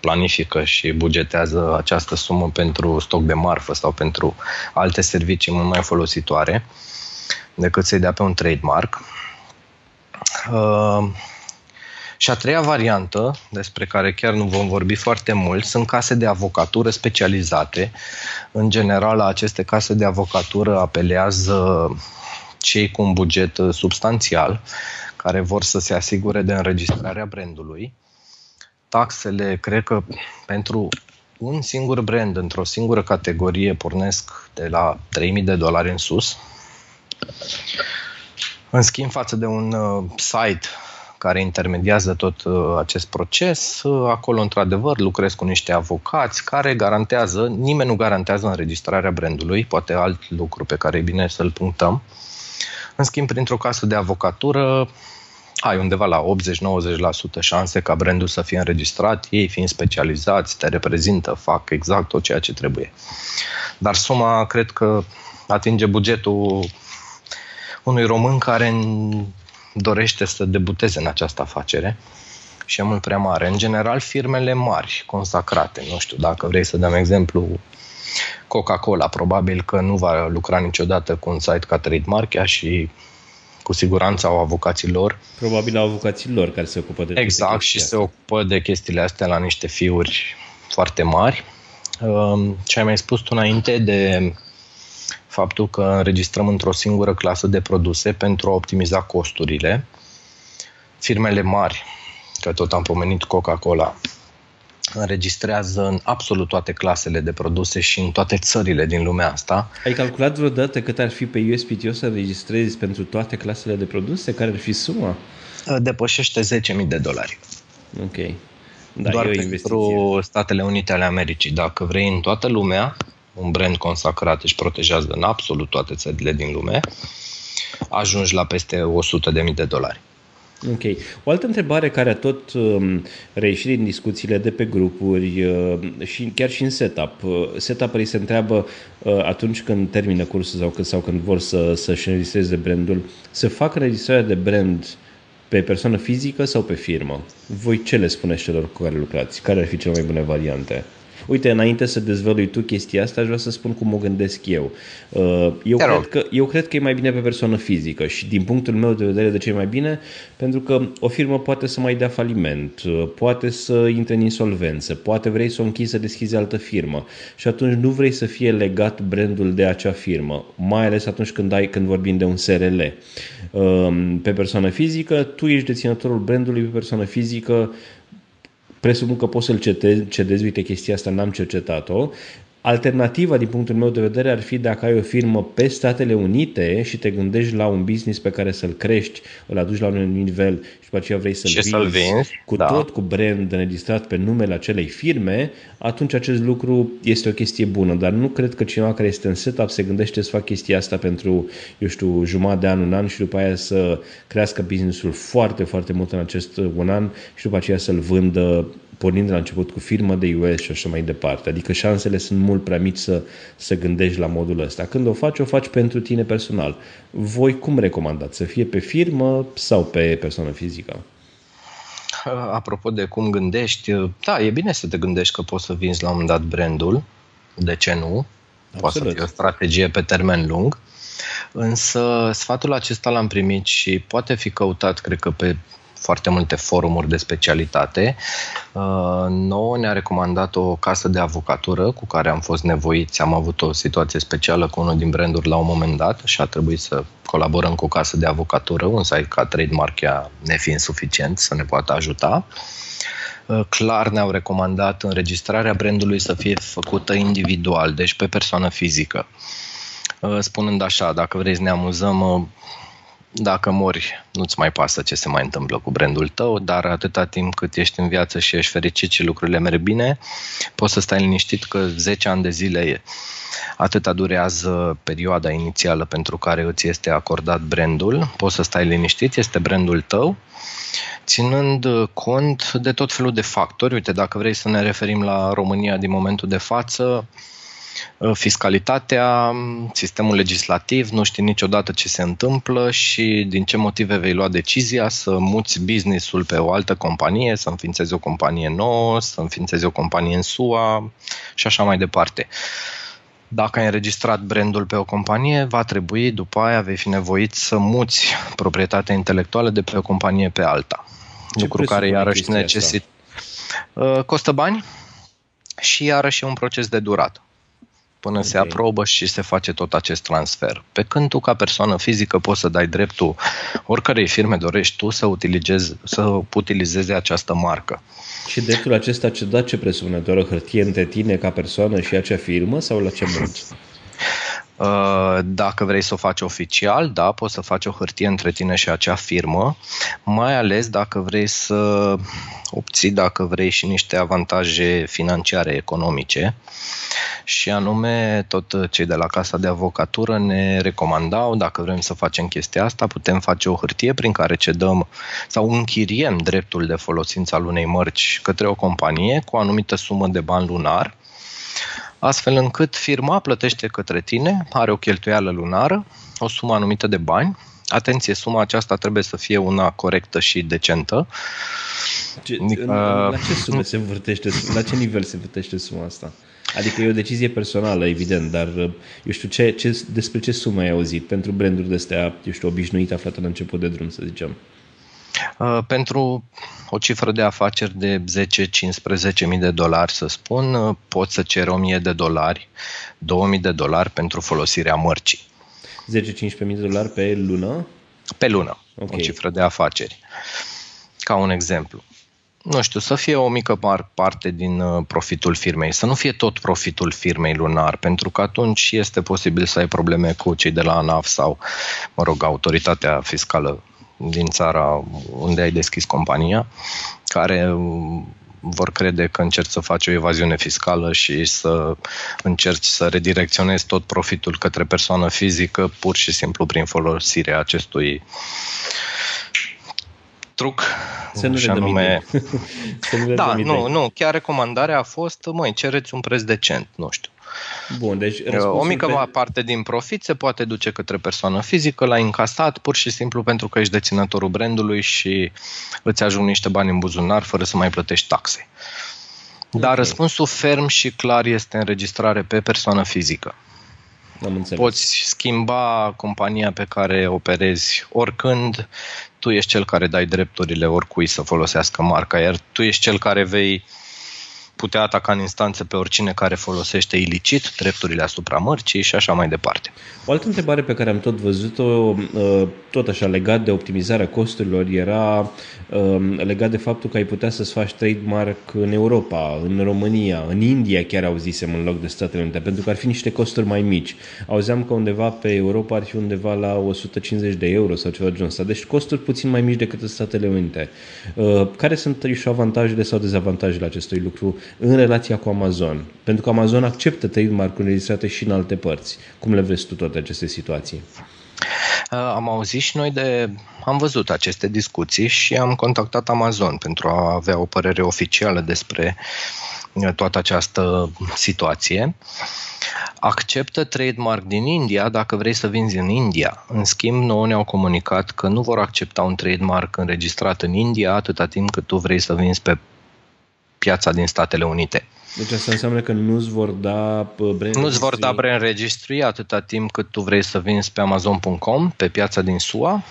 planifică și bugetează această sumă pentru stoc de marfă sau pentru alte servicii mult mai folositoare decât să-i dea pe un trademark. Uh, Și a treia variantă, despre care chiar nu vom vorbi foarte mult, sunt case de avocatură specializate. În general, la aceste case de avocatură apelează cei cu un buget substanțial, care vor să se asigure de înregistrarea brandului. Taxele, cred că pentru un singur brand, într-o singură categorie, pornesc de la trei mii de dolari în sus. În schimb, față de un site care intermediază tot acest proces, acolo, într-adevăr, lucrez cu niște avocați care garantează, nimeni nu garantează înregistrarea brandului, poate alt lucru pe care e bine să-l punctăm. În schimb, printr-o casă de avocatură, ai undeva la optzeci-nouăzeci la sută șanse ca brandul să fie înregistrat, ei fiind specializați, te reprezintă, fac exact tot ceea ce trebuie. Dar suma, cred că, atinge bugetul unui român care dorește să debuteze în această afacere și e mult prea mare. În general, firmele mari, consacrate, nu știu, dacă vrei să dăm exemplu, Coca-Cola, probabil că nu va lucra niciodată cu un site ca Trademarkia și cu siguranță au avocații lor. Probabil au avocații lor care se ocupă de exact, și se ocupă de chestiile astea la niște fiuri foarte mari. Ce ai mai spus tu înainte de faptul că înregistrăm într-o singură clasă de produse pentru a optimiza costurile. Firmele mari, că tot am pomenit Coca-Cola, înregistrează în absolut toate clasele de produse și în toate țările din lumea asta. Ai calculat vreodată cât ar fi pe U S P T O să înregistrezi pentru toate clasele de produse? Care ar fi suma? Depășește zece mii de dolari. Ok. Da, doar pentru investiție. Statele Unite ale Americii. Dacă vrei în toată lumea, un brand consacrat își protejează în absolut toate țările din lume, ajungi la peste o sută de mii de dolari. Ok. O altă întrebare care a tot reieșit din discuțiile de pe grupuri și chiar și în setup. Setuperii se întreabă atunci când termină cursul sau când, sau când vor să, să-și înregistreze brandul, să facă înregistrarea de brand pe persoană fizică sau pe firmă? Voi ce le spuneți celor cu care lucrați? Care ar fi cele mai bune variante? Uite, înainte să dezvălui tu chestia asta, aș vrea să spun cum o gândesc eu. Eu cred, că, eu cred că e mai bine pe persoană fizică și din punctul meu de vedere de ce e mai bine, pentru că o firmă poate să mai dea faliment, poate să intre în insolvență, poate vrei să o închizi, să deschizi altă firmă și atunci nu vrei să fie legat brandul de acea firmă, mai ales atunci când, ai, când vorbim de un S R L. Pe persoană fizică, tu ești deținătorul brandului, pe persoană fizică presupun că poți să-l cedezi, cedezi, uite, chestia asta n-am cercetat-o. Alternativa, din punctul meu de vedere, ar fi dacă ai o firmă pe Statele Unite și te gândești la un business pe care să-l crești, îl aduci la un nivel și după aceea vrei să-l vinzi, să-l vinzi cu da. tot cu brand înregistrat pe numele acelei firme, atunci acest lucru este o chestie bună, dar nu cred că cineva care este în setup se gândește să facă chestia asta pentru, eu știu, jumătate de an, un an și după aia să crească businessul foarte, foarte mult în acest un an și după aceea să-l vândă pornind de la început cu firmă de U S și așa mai departe. Adică șansele sunt mult prea mici să, să gândești la modul ăsta. Când o faci, o faci pentru tine personal. Voi cum recomandați? Să fie pe firmă sau pe persoană fizică? Apropo de cum gândești, da, e bine să te gândești că poți să vinzi la un moment dat brandul. De ce nu? Absolut. Poate să fie o strategie pe termen lung. Însă sfatul acesta l-am primit și poate fi căutat, cred că, pe foarte multe forumuri de specialitate. Nouă ne-a recomandat o casă de avocatură cu care am fost nevoiți. Am avut o situație specială cu unul din branduri la un moment dat și a trebuit să colaborăm cu o casă de avocatură, un site ca Trademarkia nefiind suficient să ne poată ajuta. Clar ne-au recomandat înregistrarea brandului să fie făcută individual, deci pe persoană fizică. Spunând așa, dacă vrei să ne amuzăm, dacă mori, nu-ți mai pasă ce se mai întâmplă cu brandul tău, dar atâta timp cât ești în viață și ești fericit și lucrurile merg bine, poți să stai liniștit că zece ani de zile atâta durează perioada inițială pentru care îți este acordat brandul, poți să stai liniștit, este brandul tău, ținând cont de tot felul de factori. Uite, dacă vrei să ne referim la România din momentul de față, fiscalitatea, sistemul legislativ, nu știi niciodată ce se întâmplă și din ce motive vei lua decizia să muți business-ul pe o altă companie, să înființezi o companie nouă, să înființezi o companie în S U A și așa mai departe. Dacă ai înregistrat brandul pe o companie, va trebui, după aia vei fi nevoit să muți proprietatea intelectuală de pe o companie pe alta. Ce lucru care iarăși necesită costă bani și iarăși e un proces de durată. Până okay. se aprobă și se face tot acest transfer. Pe când tu, ca persoană fizică, poți să dai dreptul oricărei firme dorești tu să utilizezi, să utilizezi această marcă. Și dreptul acesta ce da, ce presupune? Doar o hârtie între tine ca persoană și acea firmă sau la ce mult? Dacă vrei să o faci oficial, da, poți să faci o hârtie între tine și acea firmă, mai ales dacă vrei să obții, dacă vrei, și niște avantaje financiare, economice. Și anume, tot cei de la Casa de Avocatură ne recomandau, dacă vrem să facem chestia asta, putem face o hârtie prin care cedăm sau închiriem dreptul de folosință al unei mărci către o companie cu o anumită sumă de bani lunar, astfel încât firma plătește către tine, are o cheltuială lunară, o sumă anumită de bani. Atenție, suma aceasta trebuie să fie una corectă și decentă. Ce, adică, la ce sume se învârtește, la ce nivel se învârtește suma asta? Adică e o decizie personală, evident, dar eu știu ce, ce, despre ce sumă ai auzit pentru branduri de-astea, eu știu, obișnuite aflate la început de drum, să zicem. Pentru o cifră de afaceri de zece-cincisprezece mii de dolari, să spun, poți să ceri o mie de dolari, două mii de dolari pentru folosirea mărcii. zece-cincisprezece mii de dolari pe lună? Pe lună, okay. O cifră de afaceri. Ca un exemplu. Nu știu, să fie o mică parte din profitul firmei, să nu fie tot profitul firmei lunar, pentru că atunci este posibil să ai probleme cu cei de la ANAF sau, mă rog, autoritatea fiscală din țara unde ai deschis compania, care vor crede că încerci să faci o evaziune fiscală și să încerci să redirecționezi tot profitul către persoană fizică pur și simplu prin folosirea acestui truc. Să nu le dăm idei. Da, nu, nu. Chiar recomandarea a fost, măi, cereți un preț decent, nu știu. Bun, deci o mică pe... parte din profit se poate duce către persoană fizică, l-ai încasat pur și simplu pentru că ești deținătorul brandului și îți ajung niște bani în buzunar fără să mai plătești taxe. Dar okay. Răspunsul ferm și clar este înregistrare pe persoană fizică. Poți schimba compania pe care operezi oricând, tu ești cel care dai drepturile oricui să folosească marca, iar tu ești cel care vei putea ataca în instanță pe oricine care folosește ilicit drepturile asupra mărcii și așa mai departe. O altă întrebare pe care am tot văzut-o, tot așa legat de optimizarea costurilor, era legat de faptul că ai putea să-ți faci trademark în Europa, în România, în India chiar auzisem în loc de Statele Unite, pentru că ar fi niște costuri mai mici. Auzeam că undeva pe Europa ar fi undeva la o sută cincizeci de euro sau ceva de genul ăsta, deci costuri puțin mai mici decât în Statele Unite. Care sunt și avantajele sau dezavantajele acestui lucru în relația cu Amazon? Pentru că Amazon acceptă trademark-uri înregistrate și în alte părți. Cum le vezi tu toate aceste situații? Am auzit și noi de... Am văzut aceste discuții și am contactat Amazon pentru a avea o părere oficială despre toată această situație. Acceptă trademark din India dacă vrei să vinzi în India. În schimb, nouă ne-au comunicat că nu vor accepta un trademark înregistrat în India atâta timp cât tu vrei să vinzi pe piața din Statele Unite. Deci asta înseamnă că nu-ți vor da brand registry? Nu-ți vor da brand registry atâta timp cât tu vrei să vinzi pe Amazon punct com, pe piața din S U A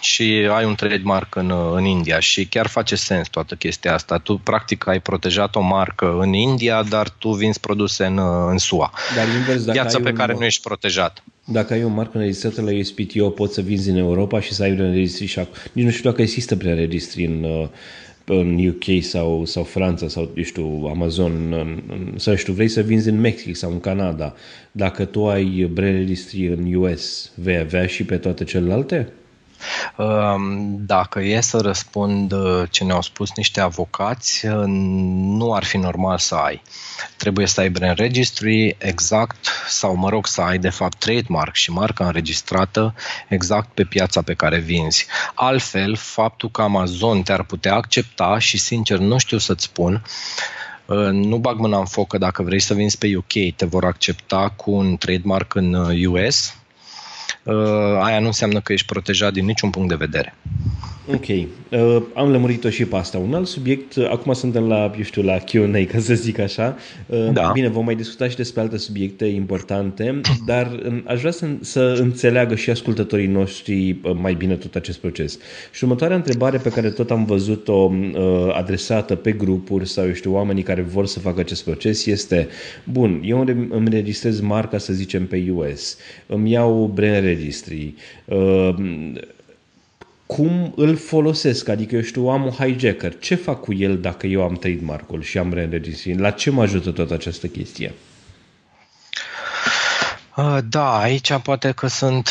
și ai un trademark în, în India și chiar face sens toată chestia asta. Tu practic ai protejat o marcă în India, dar tu vinzi produse în, în S U A. Dar invers, dacă piața pe un... care nu ești protejat. Dacă ai o marcă înregistrată la U S P T O, poți să vinzi în Europa și să ai brand registry și acolo. Nici nu știu dacă există brand registry în... în U K sau, sau Franța sau, eu știu, Amazon sau, știu, vrei să vinzi în Mexic sau în Canada, dacă tu ai brand registry în U S, vei avea și pe toate celelalte? Dacă e să răspund ce ne-au spus niște avocați, nu ar fi normal să ai. Trebuie să ai brand registry exact, sau mă rog să ai de fapt trademark și marca înregistrată exact pe piața pe care vinzi. Altfel, faptul că Amazon te-ar putea accepta și sincer nu știu să-ți spun, nu bag mâna în foc că dacă vrei să vinzi pe U K te vor accepta cu un trademark în U S. Aia nu înseamnă că ești protejat din niciun punct de vedere. Ok, uh, am lămurit-o și pe asta. Un alt subiect, acum suntem la, eu știu, la Q and A, ca să zic așa. uh, da. Bine, vom mai discuta și despre alte subiecte importante, dar aș vrea să, să înțeleagă și ascultătorii noștri mai bine tot acest proces. Și următoarea întrebare pe care tot am văzut-o uh, adresată pe grupuri sau, eu știu, oamenii care vor să facă acest proces este: bun, eu îmi registrez marca, să zicem, pe U S, îmi iau brand registry, uh, cum îl folosesc? Adică, eu știu, am un hijacker. Ce fac cu el dacă eu am trademark-ul și am brand registry? La ce mă ajută toată această chestie? Da, aici poate că sunt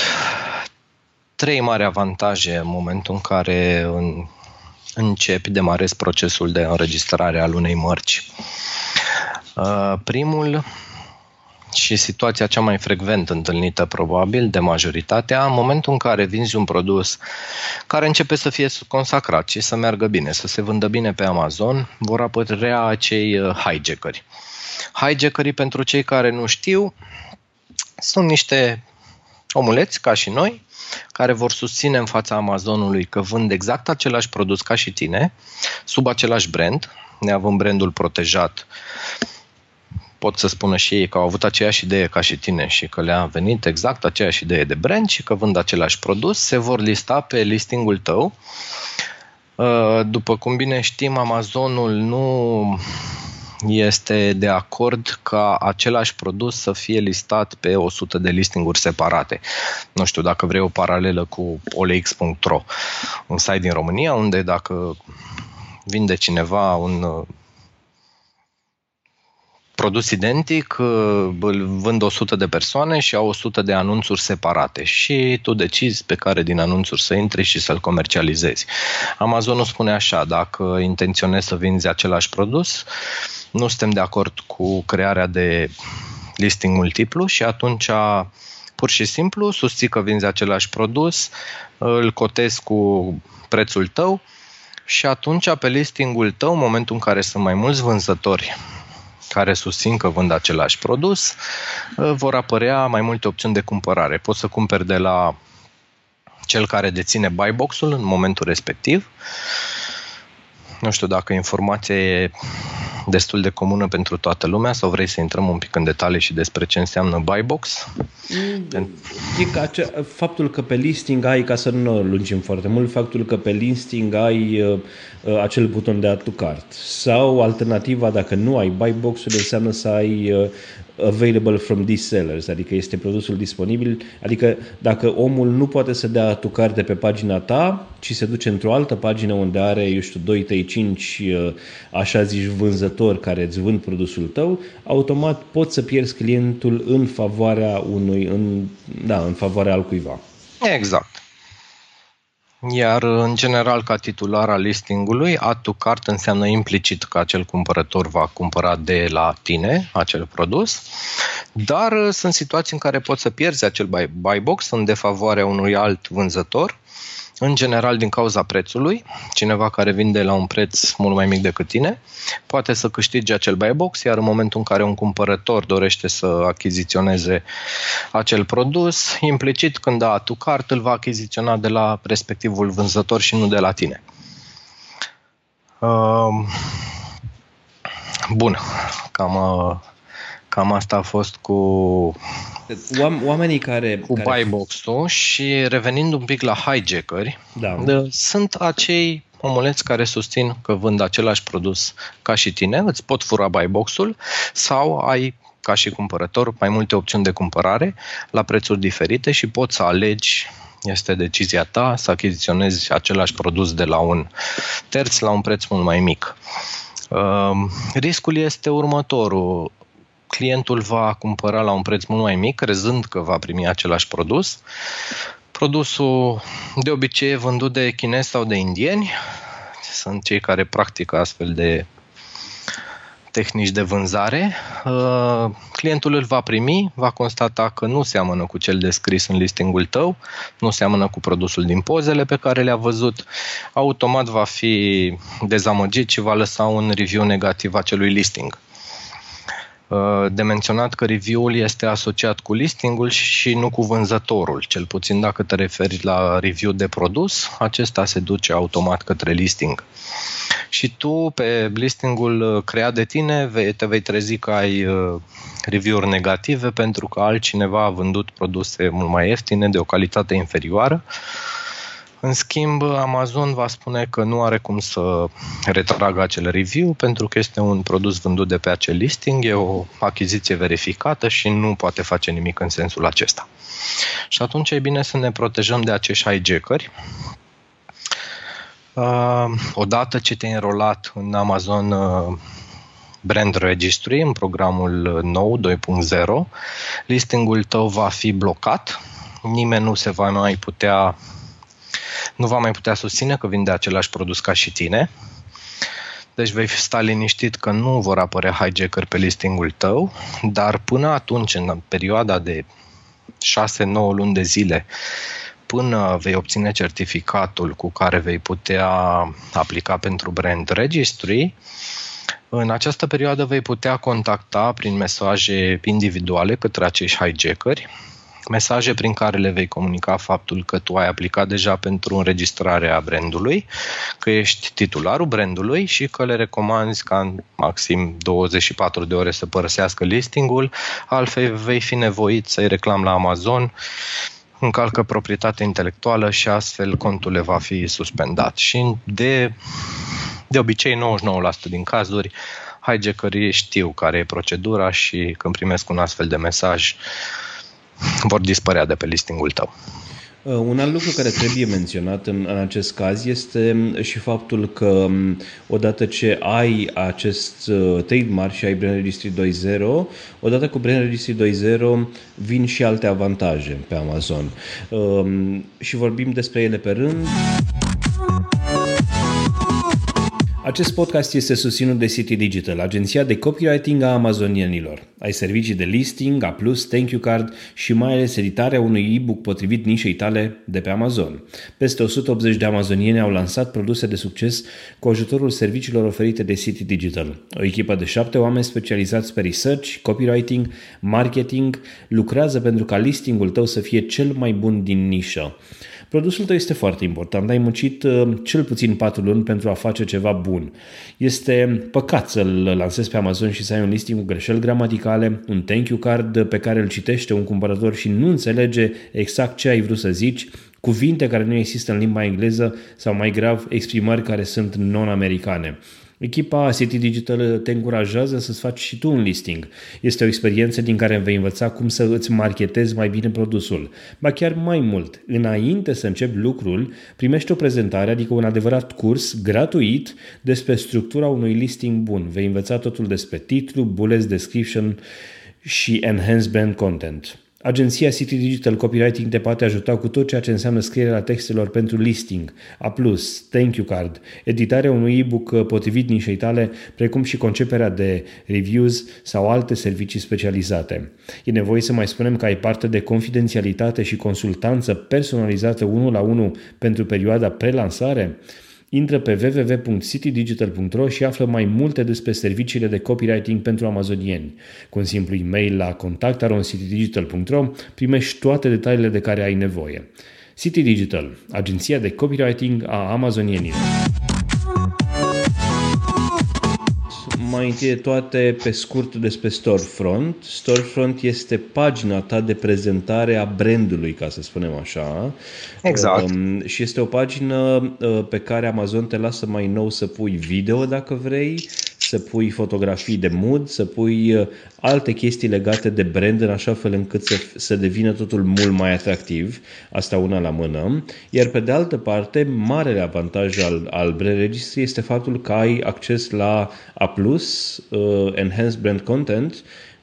trei mari avantaje în momentul în care începi, demarezi procesul de înregistrare al unei mărci. Primul... și situația cea mai frecvent întâlnită probabil de majoritatea, în momentul în care vinzi un produs care începe să fie consacrat și să meargă bine, să se vândă bine pe Amazon, vor apărea acei hijackeri. Hijackerii, pentru cei care nu știu, sunt niște omuleți ca și noi, care vor susține în fața Amazonului că vând exact același produs ca și tine, sub același brand, neavând brandul protejat. Pot să spună și ei că au avut aceeași idee ca și tine și că le-a venit exact aceeași idee de brand și că vând același produs, se vor lista pe listingul tău. După cum bine știm, Amazonul nu este de acord ca același produs să fie listat pe o sută de listinguri separate. Nu știu, dacă vrei o paralelă cu O L X punct ro, un site din România unde dacă vinde cineva un produs identic, îl vând o sută de persoane și au o sută de anunțuri separate și tu decizi pe care din anunțuri să intri și să-l comercializezi. Amazonul spune așa: dacă intenționezi să vinzi același produs, nu suntem de acord cu crearea de listing multiplu și atunci pur și simplu susții că vinzi același produs, îl cotezi cu prețul tău Și atunci pe listingul tău, în momentul în care sunt mai mulți vânzători care susțin că vând același produs, vor apărea mai multe opțiuni de cumpărare. Poți să cumperi de la cel care deține buy box-ul în momentul respectiv. Nu știu dacă informația e destul de comună pentru toată lumea sau vrei să intrăm un pic în detalii și despre ce înseamnă buy box? E ca ce, faptul că pe listing ai, ca să nu lungim foarte mult, faptul că pe listing ai uh, acel buton de add to cart sau alternativa, dacă nu ai buy box-ul, înseamnă să ai uh, available from these sellers, adică este produsul disponibil, adică dacă omul nu poate să dea tu carte pe pagina ta, ci se duce într-o altă pagină unde are, eu știu, doi, trei, cinci așa zici vânzători care îți vând produsul tău, automat poți să pierzi clientul în favoarea unui, în, da, în favoarea altcuiva. Exact. Iar, în general, ca titular al listingului, add to cart înseamnă implicit că acel cumpărător va cumpăra de la tine acel produs, dar sunt situații în care poți să pierzi acel buy, buy box în defavoarea unui alt vânzător, în general din cauza prețului. Cineva care vinde la un preț mult mai mic decât tine poate să câștige acel buy box, iar în momentul în care un cumpărător dorește să achiziționeze acel produs, implicit când dă add to cart, îl va achiziționa de la respectivul vânzător și nu de la tine. Bun, cam, cam asta a fost cu... Oamenii care... Cu care... buy box-ul. Și revenind un pic la hijackeri, da, de, sunt acei omuleți care susțin că vând același produs ca și tine, îți pot fura buy box-ul sau ai, ca și cumpărător, mai multe opțiuni de cumpărare la prețuri diferite și poți să alegi, este decizia ta, să achiziționezi același produs de la un terț la un preț mult mai mic. Uh, riscul este următorul. Clientul va cumpăra la un preț mult mai mic, crezând că va primi același produs. Produsul de obicei e vândut de chinezi sau de indieni. Sunt cei care practică astfel de tehnici de vânzare. Clientul îl va primi, va constata că nu seamănă cu cel descris în listingul tău, nu seamănă cu produsul din pozele pe care le-a văzut. Automat va fi dezamăgit și va lăsa un review negativ acelui listing. De menționat că review-ul este asociat cu listingul și nu cu vânzătorul. Cel puțin dacă te referi la review de produs, acesta se duce automat către listing. Și tu, pe listingul creat de tine, te vei trezi că ai review-uri negative pentru că altcineva a vândut produse mult mai ieftine, de o calitate inferioară. În schimb, Amazon va spune că nu are cum să retragă acel review pentru că este un produs vândut de pe acel listing, e o achiziție verificată și nu poate face nimic în sensul acesta. Și atunci e bine să ne protejăm de acești hijackeri. Odată ce te-ai înrolat în Amazon Brand Registry, în programul nou doi punct zero, listingul tău va fi blocat, nimeni nu se va mai putea... nu va mai putea susține că vinde același produs ca și tine. Deci vei sta liniștit că nu vor apărea hijackeri pe listingul tău, dar până atunci, în perioada de șase nouă luni de zile, până vei obține certificatul cu care vei putea aplica pentru Brand Registry, în această perioadă vei putea contacta prin mesaje individuale către acești hijackeri, mesaje prin care le vei comunica faptul că tu ai aplicat deja pentru înregistrarea brandului, că ești titularul brandului și că le recomanzi ca în maxim douăzeci și patru de ore să părăsească listingul, altfel vei fi nevoit să-i reclami la Amazon, încalcă proprietatea intelectuală și astfel contul le va fi suspendat. Și de, de obicei, nouăzeci și nouă la sută din cazuri, hijackerii știu care e procedura și când primesc un astfel de mesaj, vor dispărea de pe listingul tău. Un alt lucru care trebuie menționat în, în acest caz este și faptul că odată ce ai acest trademark și ai Brand Registry doi punct zero, odată cu Brand Registry doi punct zero vin și alte avantaje pe Amazon. Și vorbim despre ele pe rând. Acest podcast este susținut de City Digital, agenția de copywriting a amazonienilor. Ai servicii de listing, A plus, thank you card și mai ales editarea unui e-book potrivit nișei tale de pe Amazon. Peste o sută optzeci de amazonieni au lansat produse de succes cu ajutorul serviciilor oferite de City Digital. O echipă de șapte oameni specializați pe research, copywriting, marketing lucrează pentru ca listingul tău să fie cel mai bun din nișă. Produsul tău este foarte important, ai muncit cel puțin patru luni pentru a face ceva bun. Este păcat să-l lansezi pe Amazon și să ai un listing cu greșeli gramaticale, un thank you card pe care îl citește un cumpărător și nu înțelege exact ce ai vrut să zici, cuvinte care nu există în limba engleză sau, mai grav, exprimări care sunt non-americane. Echipa City Digital te încurajează să-ți faci și tu un listing. Este o experiență din care vei învăța cum să îți marketezi mai bine produsul. Ba chiar mai mult, înainte să începi lucrul, primești o prezentare, adică un adevărat curs gratuit despre structura unui listing bun. Vei învăța totul despre titlu, bullet description și enhanced brand content. Agenția City Digital Copywriting te poate ajuta cu tot ceea ce înseamnă scrierea textelor pentru listing, A plus, thank you card, editarea unui e-book potrivit nișei tale, precum și conceperea de reviews sau alte servicii specializate. E nevoie să mai spunem că ai parte de confidențialitate și consultanță personalizată unul la unul pentru perioada prelansare? Intră pe w w w punct city digital punct r o și află mai multe despre serviciile de copywriting pentru amazonieni. Cu un simplu e-mail la contact arond city digital punct r o primești toate detaliile de care ai nevoie. City Digital, agenția de copywriting a amazonienilor. Mai întâi de toate, pe scurt, despre Storefront. Storefront este pagina ta de prezentare a brandului, ca să spunem așa. Exact. Um, și este o pagină uh, pe care Amazon te lasă mai nou să pui video dacă vrei, să pui fotografii de mood, să pui uh, alte chestii legate de brand în așa fel încât să, să devină totul mult mai atractiv. Asta una la mână. Iar pe de altă parte, marele avantaj al, al Brand Registry este faptul că ai acces la A plus, Uh, enhanced brand content,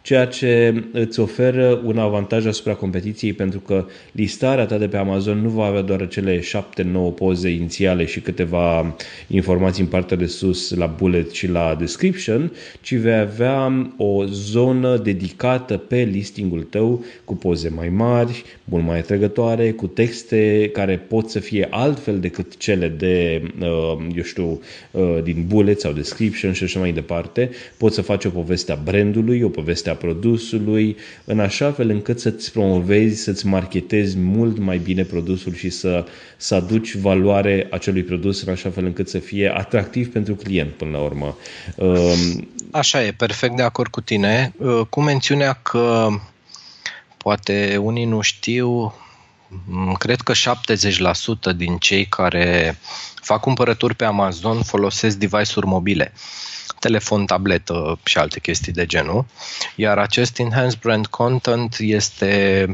ceea ce îți oferă un avantaj asupra competiției, pentru că listarea ta de pe Amazon nu va avea doar cele șapte nouă poze inițiale și câteva informații în partea de sus la bullet și la description, ci vei avea o zonă dedicată pe listingul tău cu poze mai mari, mult mai atrăgătoare, cu texte care pot să fie altfel decât cele de, eu știu, din bullet sau description și așa mai departe. Poți să faci o poveste a brandului, o poveste a produsului, în așa fel încât să-ți promovezi, să-ți marketezi mult mai bine produsul și să, să aduci valoare acelui produs în așa fel încât să fie atractiv pentru client până la urmă. Așa e, perfect de acord cu tine. Cu mențiunea că poate unii nu știu, cred că șaptezeci la sută din cei care fac cumpărături pe Amazon folosesc device-uri mobile, telefon, tabletă și alte chestii de genul, iar acest enhanced brand content este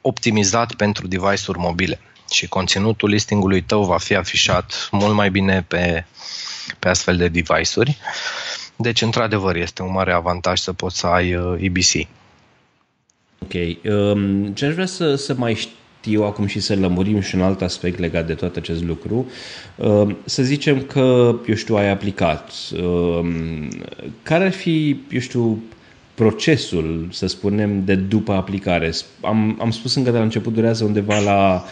optimizat pentru device-uri mobile și conținutul listingului tău va fi afișat mult mai bine pe, pe astfel de device-uri. Deci, într-adevăr, este un mare avantaj să poți să ai E B C. Ok. Um, ce aș vrea să, să mai știu eu acum și să lămurim și un alt aspect legat de tot acest lucru. Să zicem că, eu știu, ai aplicat. Care ar fi, eu știu, procesul, să spunem, de după aplicare? Am, am spus încă de la început, durează undeva la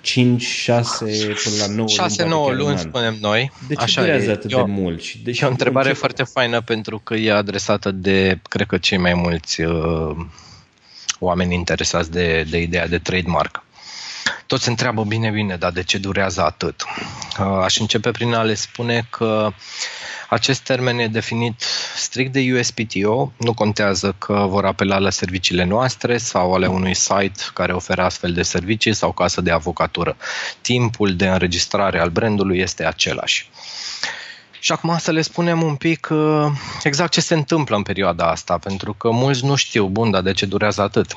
cinci, șase, până la nouă șase nouă luni, spunem noi. De ce așa durează e, atât eu, de mult? De e o întrebare încep... foarte faină, pentru că e adresată de, cred că, cei mai mulți uh, oameni interesați de, de ideea de trademark. Toți se întreabă, bine, bine, dar de ce durează atât? Aș începe prin a le spune că acest termen e definit strict de U S P T O, nu contează că vor apela la serviciile noastre sau ale unui site care oferă astfel de servicii sau casă de avocatură. Timpul de înregistrare al brandului este același. Și acum să le spunem un pic exact ce se întâmplă în perioada asta, pentru că mulți nu știu, bun, dar de ce durează atât?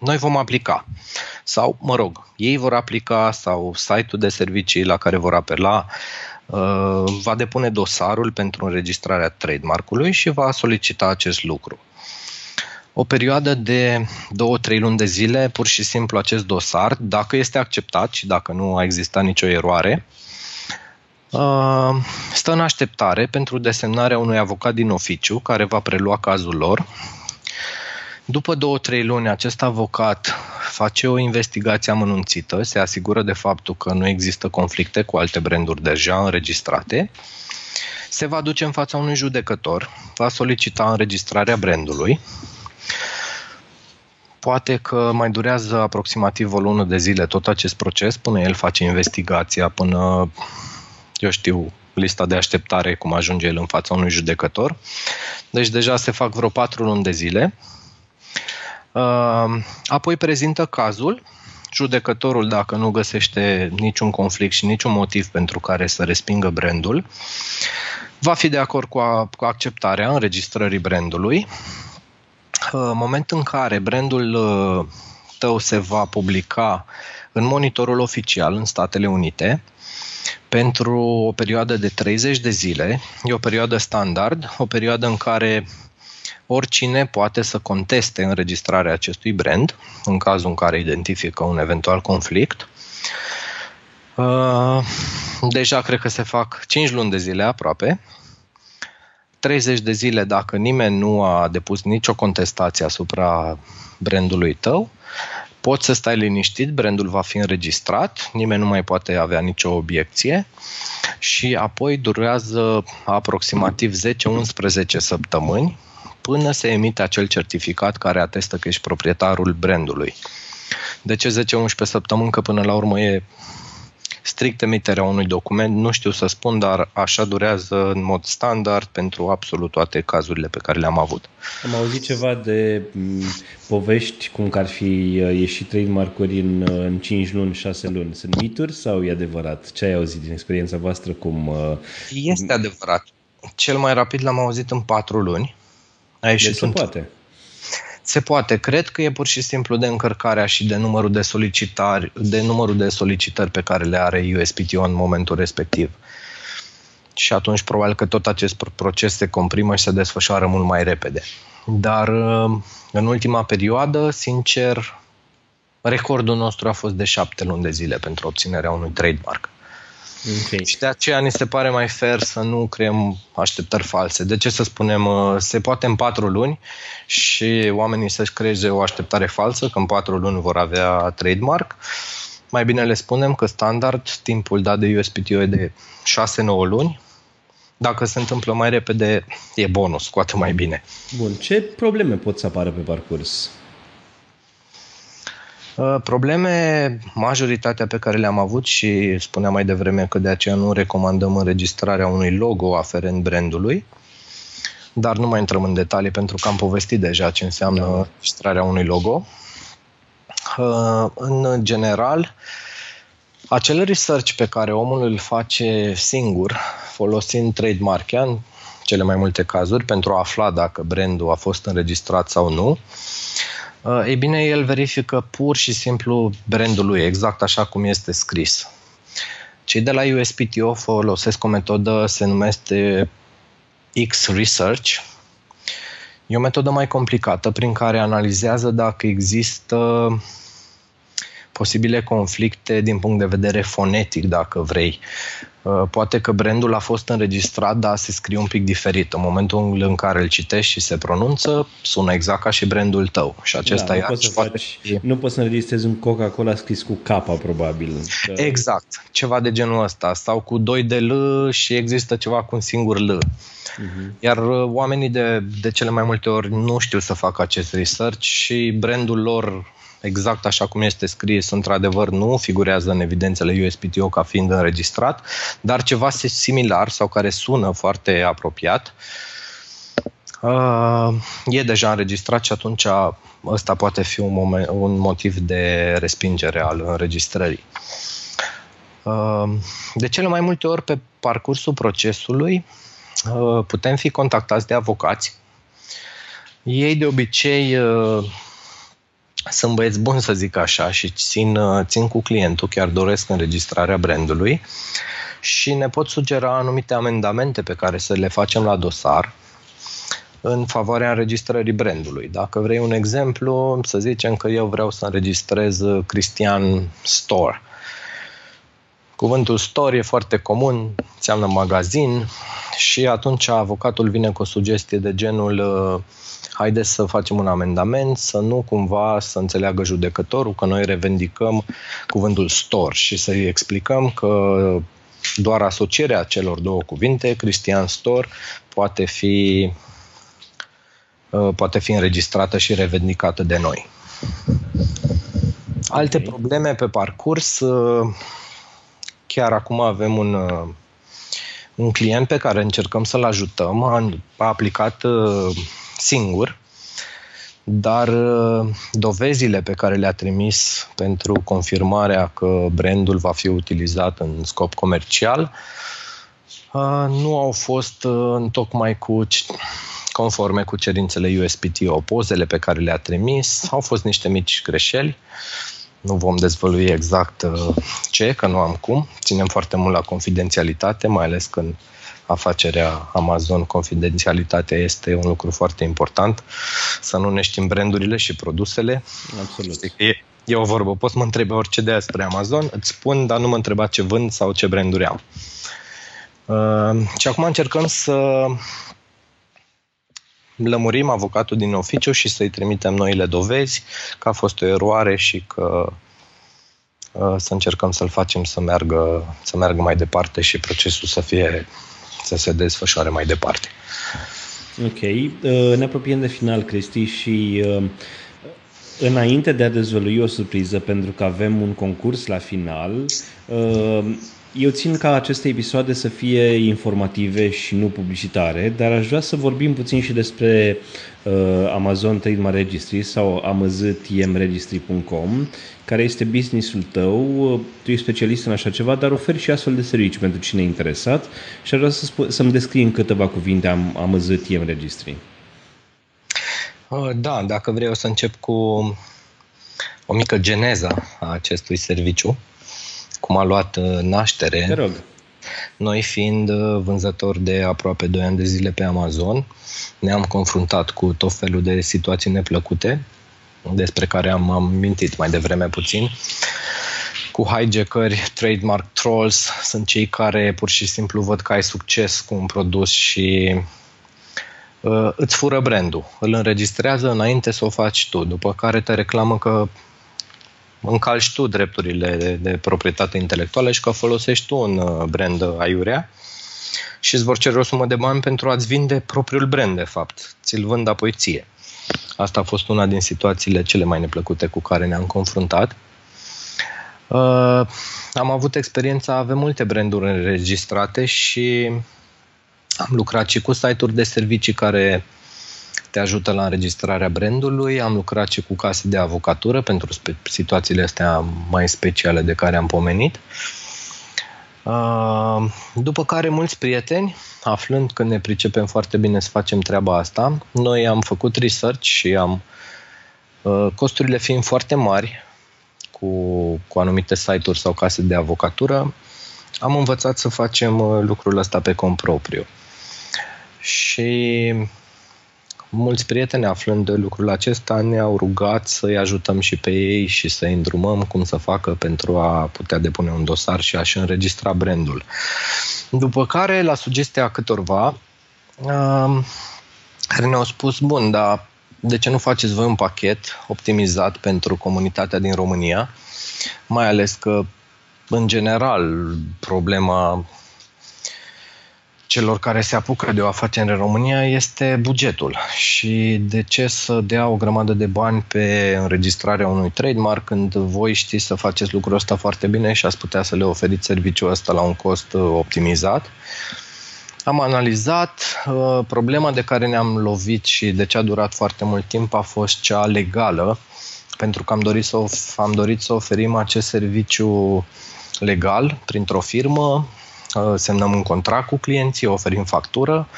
Noi vom aplica sau, mă rog, ei vor aplica sau site-ul de servicii la care vor apela va depune dosarul pentru înregistrarea trademark-ului și va solicita acest lucru. o perioadă de două-trei luni de zile, pur și simplu acest dosar, dacă este acceptat și dacă nu a existat nicio eroare, stă în așteptare pentru desemnarea unui avocat din oficiu care va prelua cazul lor. După două-trei luni, acest avocat face o investigație amănunțită, se asigură de faptul că nu există conflicte cu alte branduri deja înregistrate, se va duce în fața unui judecător, va solicita înregistrarea brandului. Poate că mai durează aproximativ o lună de zile tot acest proces, până el face investigația, până, eu știu, lista de așteptare, cum ajunge el în fața unui judecător. Deci deja se fac vreo patru luni de zile. Apoi prezintă cazul, judecătorul, dacă nu găsește niciun conflict și niciun motiv pentru care să respingă brandul, va fi de acord cu, a, cu acceptarea înregistrării brandului. În momentul în care brandul tău se va publica în monitorul oficial în Statele Unite pentru o perioadă de treizeci de zile, e o perioadă standard, o perioadă în care oricine poate să conteste înregistrarea acestui brand, în cazul în care identifică un eventual conflict. Deja cred că se fac cinci luni de zile aproape. treizeci de zile dacă nimeni nu a depus nicio contestație asupra brandului tău. Poți să stai liniștit, brandul va fi înregistrat, nimeni nu mai poate avea nicio obiecție și apoi durează aproximativ zece unsprezece săptămâni până se emite acel certificat care atestă că ești proprietarul brandului. De ce zece unsprezece săptămâni? Că până la urmă e strict emiterea unui document, nu știu să spun, dar așa durează în mod standard pentru absolut toate cazurile pe care le-am avut. Am auzit ceva de povești cum că ar fi ieșit trademark-uri în, în cinci luni, șase luni. Sunt mituri sau e adevărat? Ce ai auzit din experiența voastră? Cum... Este adevărat. Cel mai rapid l-am auzit în patru luni. Aici deci sunt... se poate. Se poate. Cred că e pur și simplu de încărcarea și de numărul de solicitări, de numărul de solicitări pe care le are U S P T O în momentul respectiv. Și atunci probabil că tot acest proces se comprimă și se desfășoară mult mai repede. Dar în ultima perioadă, sincer, recordul nostru a fost de șapte luni de zile pentru obținerea unui trademark. Okay. Și de aceea ni se pare mai fair să nu creăm așteptări false. De ce să spunem, se poate în patru luni și oamenii să-și creeze o așteptare falsă că în patru luni vor avea trademark? Mai bine le spunem că standard timpul dat de U S P T O e de șase-nouă luni. Dacă se întâmplă mai repede, e bonus, cu atât mai bine. Bun, ce probleme pot să apară pe parcurs? Probleme, majoritatea pe care le-am avut și spuneam mai devreme că de aceea nu recomandăm înregistrarea unui logo aferent brandului, dar nu mai intrăm în detalii pentru că am povestit deja ce înseamnă înregistrarea unui logo. În general, acel research pe care omul îl face singur, folosind Trademarkia în cele mai multe cazuri, pentru a afla dacă brandul a fost înregistrat sau nu, ei bine, el verifică pur și simplu brandul lui, exact așa cum este scris. Cei de la U S P T O folosesc o metodă, se numește X-Research. E o metodă mai complicată prin care analizează dacă există posibile conflicte din punct de vedere fonetic, dacă vrei. Poate că brandul a fost înregistrat, dar se scrie un pic diferit. În momentul în care îl citești și se pronunță, sună exact ca și brandul tău. Și acesta da, e nu, poți faci, și... nu poți să înregistrezi un Coca-Cola scris cu K, probabil. Că... Exact. Ceva de genul ăsta. Sau cu doi de L și există ceva cu un singur L. Uh-huh. Iar oamenii de, de cele mai multe ori nu știu să facă acest research și brandul lor, exact așa cum este scris, într-adevăr nu figurează în evidențele U S P T O ca fiind înregistrat, dar ceva similar sau care sună foarte apropiat e deja înregistrat și atunci ăsta poate fi un, moment, un motiv de respingere al înregistrării. De cele mai multe ori pe parcursul procesului putem fi contactați de avocați. Ei de obicei sunt băieți buni, să zic așa, și țin, țin cu clientul, chiar doresc înregistrarea brandului și ne pot sugera anumite amendamente pe care să le facem la dosar. în favoarea înregistrării brandului. Dacă vrei un exemplu, să zicem că eu vreau să înregistrez Cristian Store. Cuvântul store e foarte comun, înseamnă magazin și atunci avocatul vine cu o sugestie de genul haideți să facem un amendament, să nu cumva să înțeleagă judecătorul că noi revendicăm cuvântul store și să-i explicăm că doar asocierea celor două cuvinte, Cristian Store, poate fi, poate fi înregistrată și revendicată de noi. Alte okay. probleme pe parcurs... Chiar acum avem un, un client pe care încercăm să-l ajutăm. A, a aplicat singur, dar dovezile pe care le-a trimis pentru confirmarea că brandul va fi utilizat în scop comercial nu au fost întocmai cu, conforme cu cerințele U S P T O. Pozele pe care le-a trimis au fost niște mici greșeli. Nu vom dezvălui exact ce, că nu am cum. Ținem foarte mult la confidențialitate, mai ales când afacerea Amazon, confidențialitatea este un lucru foarte important. Să nu ne știm brandurile și produsele. Absolut. E, e o vorbă. Poți mă întreba orice de despre Amazon, îți spun, dar nu mă întreba ce vând sau ce branduri am. Uh, și acum încercăm să lămurim avocatul din oficiu și să-i trimitem noile dovezi că a fost o eroare și că să încercăm să-l facem să meargă, să meargă mai departe și procesul să fie, să se desfășoare mai departe. Ok. Ne apropiem de final, Cristi, și înainte de a dezvălui o surpriză, pentru că avem un concurs la final, eu țin ca aceste episoade să fie informative și nu publicitare, dar aș vrea să vorbim puțin și despre uh, Amazon Trademark Registry sau a m z t m registry punct com, care este business-ul tău. Tu ești specialist în așa ceva, dar oferi și astfel de servicii pentru cine e interesat și aș vrea să sp- să-mi descrii în câteva cuvinte am, A M Z T M Registry. Da, dacă vrei o să încep cu o mică geneză a acestui serviciu. Cum a luat naștere, noi fiind vânzători de aproape doi ani de zile pe Amazon, ne-am confruntat cu tot felul de situații neplăcute, despre care am amintit mai devreme puțin, cu hijackeri, trademark trolls, sunt cei care pur și simplu văd că ai succes cu un produs și uh, îți fură brandul, îl înregistrează înainte să o faci tu, după care te reclamă că încalci tu drepturile de, de proprietate intelectuală și că folosești tu un brand aiurea și îți vor cere o sumă de bani pentru a-ți vinde propriul brand, de fapt. Ți-l vând apoi ție. Asta a fost una din situațiile cele mai neplăcute cu care ne-am confruntat. Uh, am avut experiența, avem multe branduri înregistrate și am lucrat și cu site-uri de servicii care te ajută la înregistrarea brandului, am lucrat și cu case de avocatură pentru spe- situațiile astea mai speciale de care am pomenit. După care mulți prieteni, aflând că ne pricepem foarte bine să facem treaba asta, noi am făcut research și am, costurile fiind foarte mari cu, cu anumite site-uri sau case de avocatură, am învățat să facem lucrul ăsta pe cont propriu. Și mulți prieteni, aflând de lucrul acesta, ne-au rugat să-i ajutăm și pe ei și să-i îndrumăm cum să facă pentru a putea depune un dosar și a-și înregistra brandul. După care, la sugestia câtorva, care ne-au spus, bun, dar de ce nu faceți voi un pachet optimizat pentru comunitatea din România? Mai ales că, în general, problema celor care se apucă de o afacere în România este bugetul și de ce să dea o grămadă de bani pe înregistrarea unui trademark când voi știți să faceți lucrul ăsta foarte bine și ați putea să le oferiți serviciul ăsta la un cost optimizat. Am analizat, problema de care ne-am lovit și de ce a durat foarte mult timp a fost cea legală, pentru că am dorit să, of- am dorit să oferim acest serviciu legal printr-o firmă. Semnăm un contract cu clienții, oferim factură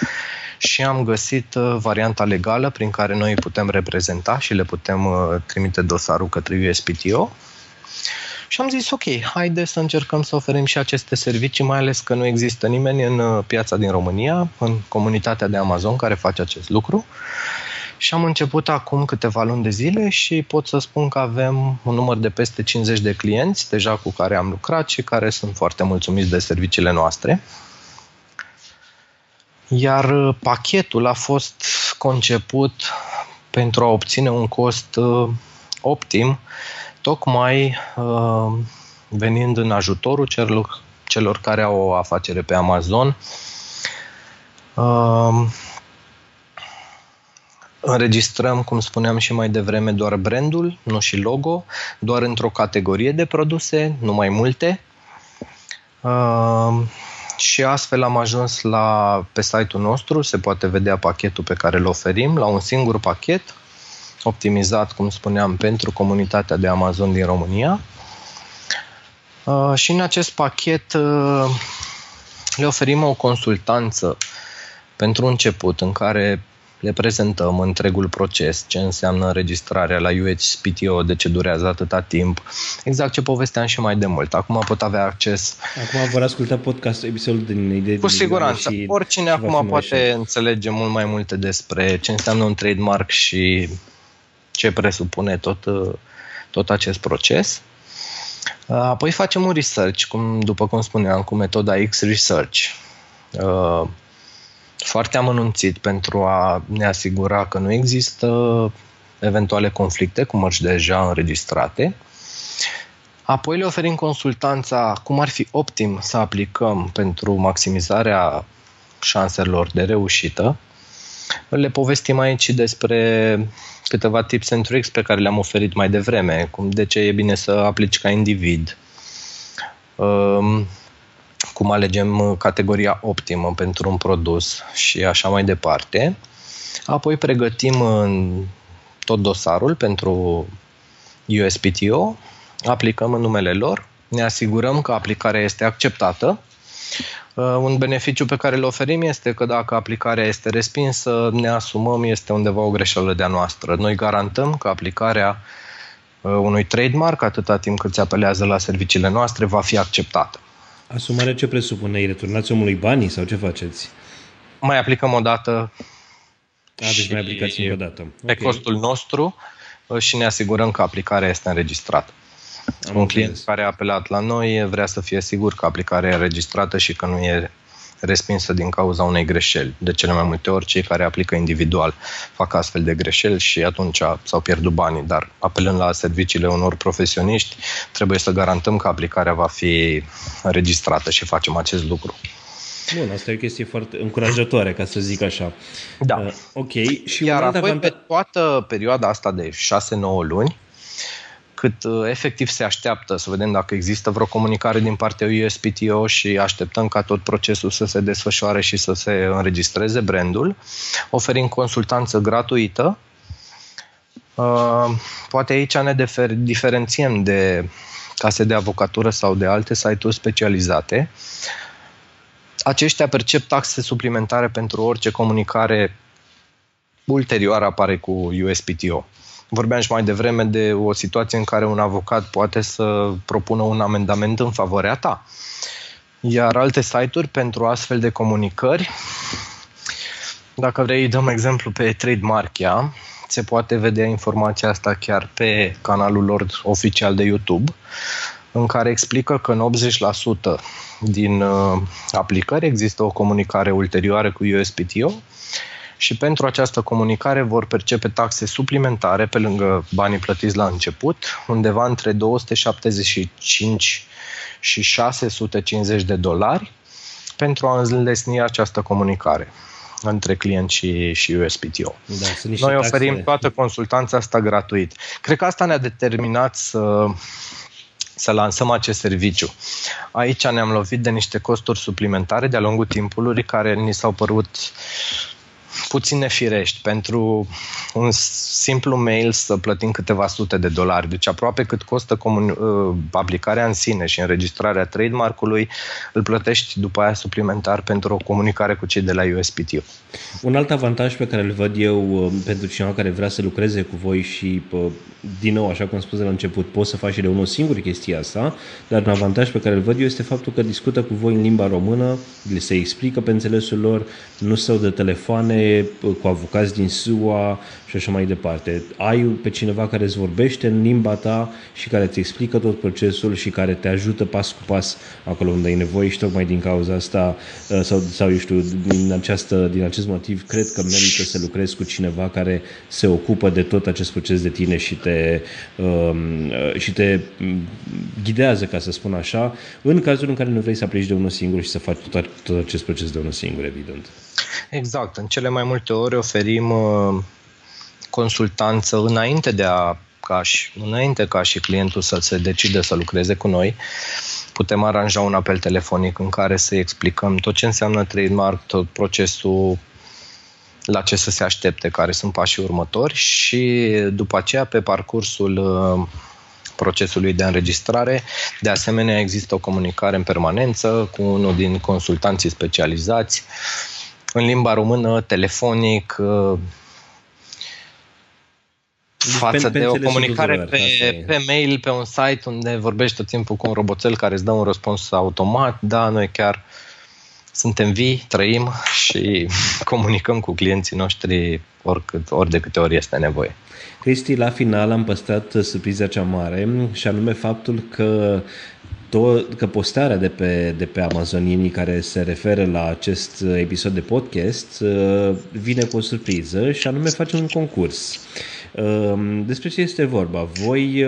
și am găsit varianta legală prin care noi putem reprezenta și le putem trimite dosarul către U S P T O. Și Și am zis, ok, haide să încercăm să oferim și aceste servicii, mai ales că nu există nimeni în piața din România, în comunitatea de Amazon care face acest lucru. Și am început acum câteva luni de zile și pot să spun că avem un număr de peste cincizeci de clienți deja cu care am lucrat și care sunt foarte mulțumiți de serviciile noastre. Iar pachetul a fost conceput pentru a obține un cost optim, tocmai venind în ajutorul celor, celor care au o afacere pe Amazon, înregistrăm, cum spuneam și mai devreme, doar brandul, nu și logo, doar într-o categorie de produse, nu mai multe. Uh, și astfel am ajuns la, pe site-ul nostru, se poate vedea pachetul pe care îl oferim, la un singur pachet, optimizat, cum spuneam, pentru comunitatea de Amazon din România. Uh, și în acest pachet uh, le oferim o consultanță pentru început, în care le prezentăm întregul proces, ce înseamnă înregistrarea la U S P T O, de ce durează atâta timp, exact ce povesteam și mai de mult. Acum pot avea acces. Acum vor asculta podcastul, episodul din Idei de Milioane. Cu siguranță. Și oricine acum poate așa înțelege mult mai multe despre ce înseamnă un trademark și ce presupune tot, tot acest proces. Apoi facem un research, cum, după cum spuneam, cu metoda X-Research. Foarte amănunțit pentru a ne asigura că nu există eventuale conflicte cu mărci deja înregistrate. Apoi le oferim consultanța cum ar fi optim să aplicăm pentru maximizarea șanselor de reușită. Le povestim aici despre câteva tips and tricks pe care le-am oferit mai devreme, cum de ce e bine să aplici ca individ, um, cum alegem categoria optimă pentru un produs și așa mai departe. Apoi pregătim tot dosarul pentru U S P T O, aplicăm în numele lor, ne asigurăm că aplicarea este acceptată. Un beneficiu pe care îl oferim este că dacă aplicarea este respinsă, ne asumăm, este undeva o greșeală de-a noastră. Noi garantăm că aplicarea unui trademark, atâta timp cât se apelează la serviciile noastre, va fi acceptată. Asumarea ce presupune? Îi returnați omului banii sau ce faceți? Mai aplicăm o dată. Da, deci mai aplicați încă o dată. Pe okay. costul nostru și ne asigurăm că aplicarea este înregistrată. Am Un client înțeles. Care a apelat la noi vrea să fie sigur că aplicarea e înregistrată și că nu e respinsă din cauza unei greșeli. De cele mai multe ori, cei care aplică individual fac astfel de greșeli și atunci s-au pierdut banii, dar apelând la serviciile unor profesioniști, trebuie să garantăm că aplicarea va fi înregistrată și facem acest lucru. Bun, asta e o chestie foarte încurajatoare, ca să zic așa. Da. Uh, ok. Și iar apoi, pe toată perioada asta de șase nouă luni, cât efectiv se așteaptă să vedem dacă există vreo comunicare din partea U S P T O și așteptăm ca tot procesul să se desfășoare și să se înregistreze brandul, oferim consultanță gratuită. Poate aici ne diferențiem de case de avocatură sau de alte site-uri specializate. Aceștia percep taxe suplimentare pentru orice comunicare ulterioară apare cu U S P T O. Vorbeam și mai devreme de o situație în care un avocat poate să propună un amendament în favoarea ta. Iar alte site-uri pentru astfel de comunicări, dacă vrei, dăm exemplu pe Trademarkia, se poate vedea informația asta chiar pe canalul lor oficial de YouTube, în care explică că în optzeci la sută din aplicări există o comunicare ulterioară cu U S P T O, și pentru această comunicare vor percepe taxe suplimentare pe lângă banii plătiți la început, undeva între două sute șaptezeci și cinci și șase sute cincizeci de dolari pentru a înlesni această comunicare între client și, și U S P T O. Da, noi oferim taxe. Toată consultanța asta gratuit. Cred că asta ne-a determinat să, să lansăm acest serviciu. Aici ne-am lovit de niște costuri suplimentare de-a lungul timpului care ni s-au părut puțin nefirești. Pentru un simplu mail să plătim câteva sute de dolari, deci aproape cât costă comun- aplicarea în sine și înregistrarea trademark-ului, îl plătești după aia suplimentar pentru o comunicare cu cei de la U S P T O. Un alt avantaj pe care îl văd eu pentru cineva care vrea să lucreze cu voi și, din nou, așa cum am spus de la început, poți să faci și de unul singur chestia asta, dar un avantaj pe care îl văd eu este faptul că discută cu voi în limba română, le se explică pe înțelesul lor, nu se audă telefoane cu avocați din S U A și așa mai departe. Ai pe cineva care îți vorbește în limba ta și care îți explică tot procesul și care te ajută pas cu pas acolo unde ai nevoie și tocmai din cauza asta sau, sau eu știu, din, această, din acest motiv cred că merită să lucrezi cu cineva care se ocupă de tot acest proces de tine și te, um, și te ghidează, ca să spun așa, în cazul în care nu vrei să aplici de unul singur și să faci tot, tot acest proces de unul singur, evident. Exact. În cele mai multe ori oferim uh, consultanță înainte de a ca și, înainte ca și clientul să se decide să lucreze cu noi. Putem aranja un apel telefonic în care să-i explicăm tot ce înseamnă trademark, tot procesul, la ce să se aștepte, care sunt pașii următori și după aceea pe parcursul uh, procesului de înregistrare. De asemenea, există o comunicare în permanență cu unul din consultanții specializați în limba română, telefonic, față de o comunicare pe, pe mail, pe un site unde vorbești tot timpul cu un roboțel care îți dă un răspuns automat. Da, noi chiar suntem vii, trăim și comunicăm cu clienții noștri oricât, ori de câte ori este nevoie. Cristi, la final am păstrat surpriza cea mare și anume faptul că Tot, că postarea de pe, de pe Amazonienii care se referă la acest episod de podcast vine cu o surpriză și anume facem un concurs. Despre ce este vorba? Voi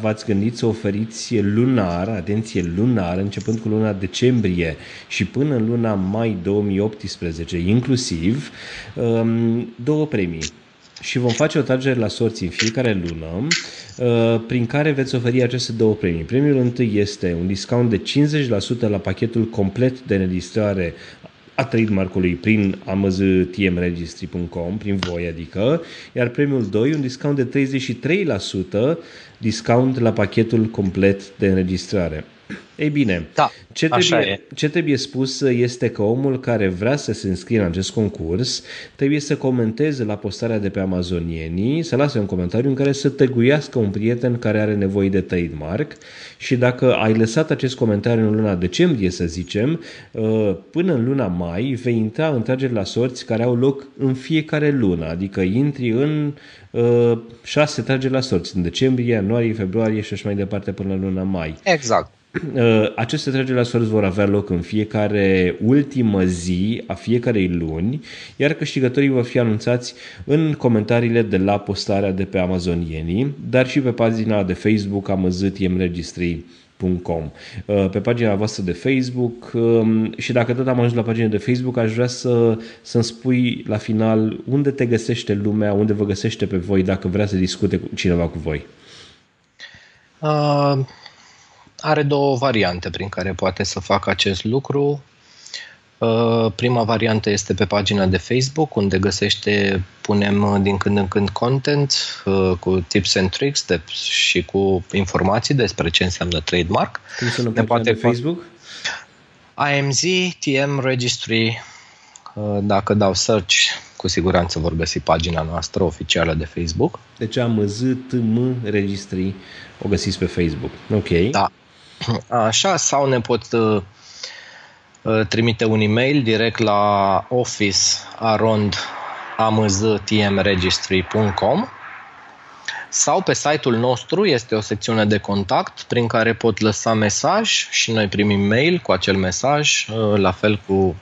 v-ați gândit să oferiți lunar, atenție lunar, începând cu luna decembrie și până în luna mai două mii optsprezece inclusiv, două premii. Și vom face o tragere la sorți în fiecare lună prin care veți oferi aceste două premii. Premiul întâi este un discount de cincizeci la sută la pachetul complet de înregistrare a trademark-ului prin amz t m registry punct com, prin voi adică, iar premiul doi, un discount de treizeci și trei la sută discount la pachetul complet de înregistrare. Ei bine, da, ce, trebuie, ce trebuie spus este că omul care vrea să se înscrie în acest concurs trebuie să comenteze la postarea de pe Amazonienii, să lase un comentariu în care să tăguiască un prieten care are nevoie de trademark și dacă ai lăsat acest comentariu în luna decembrie, să zicem, până în luna mai vei intra în trageri la sorți care au loc în fiecare lună, adică intri în uh, șase trageri la sorți, în decembrie, ianuarie, februarie și așa mai departe până la luna mai. Exact. Aceste trageri la sorți vor avea loc în fiecare ultimă zi a fiecarei luni, iar câștigătorii vor fi anunțați în comentariile de la postarea de pe Amazonienii, dar și pe pagina de Facebook amz t m registry punct com, pe pagina voastră de Facebook. Și dacă tot am ajuns la pagina de Facebook, aș vrea să, să-mi spui la final unde te găsește lumea, unde vă găsește pe voi dacă vrea să discute cineva cu voi. Uh... Are două variante prin care poate să facă acest lucru. Prima variantă este pe pagina de Facebook, unde găsește, punem din când în când content cu tips and tricks și cu informații despre ce înseamnă trademark. Cum se numește pagina de Facebook? amz t m registry. Dacă dau search, cu siguranță vor găsi pagina noastră oficială de Facebook. Deci amz t m registry o găsiți pe Facebook. Ok. Da. Așa, sau ne pot uh, trimite un e-mail direct la office arond amz t m registry punct com sau pe site-ul nostru este o secțiune de contact prin care pot lăsa mesaj și noi primim mail cu acel mesaj, uh, la fel cu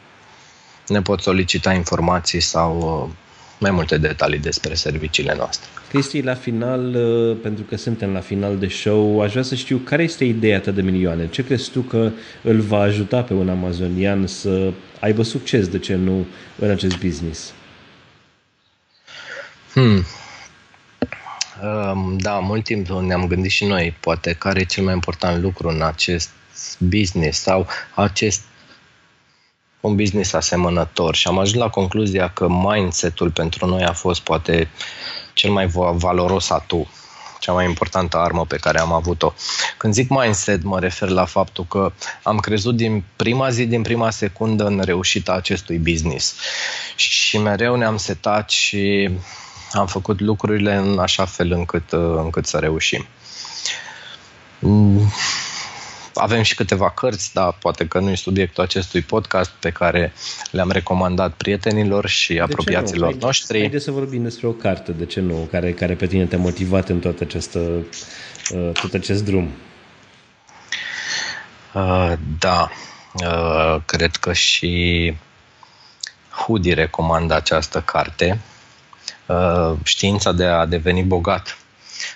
ne pot solicita informații sau uh, mai multe detalii despre serviciile noastre. Cristi, la final, pentru că suntem la final de show, aș vrea să știu care este ideea ta de milioane. Ce crezi tu că îl va ajuta pe un amazonian să aibă succes, de ce nu, în acest business? Hmm. Da, mult timp ne-am gândit și noi, poate, care e cel mai important lucru în acest business sau acest un business asemănător și am ajuns la concluzia că mindset-ul pentru noi a fost poate cel mai valoros atu, cea mai importantă armă pe care am avut-o. Când zic mindset, mă refer la faptul că am crezut din prima zi, din prima secundă în reușita acestui business și mereu ne-am setat și am făcut lucrurile în așa fel încât, încât să reușim. Avem și câteva cărți, dar poate că nu e subiectul acestui podcast, pe care le-am recomandat prietenilor și apropiaților de noștri. Haideți să vorbim despre o carte, de ce nu, care, care pe tine te-a motivat în tot acest, tot acest drum. Uh, da, uh, cred că și Hudi recomandă această carte, uh, Știința de a deveni bogat,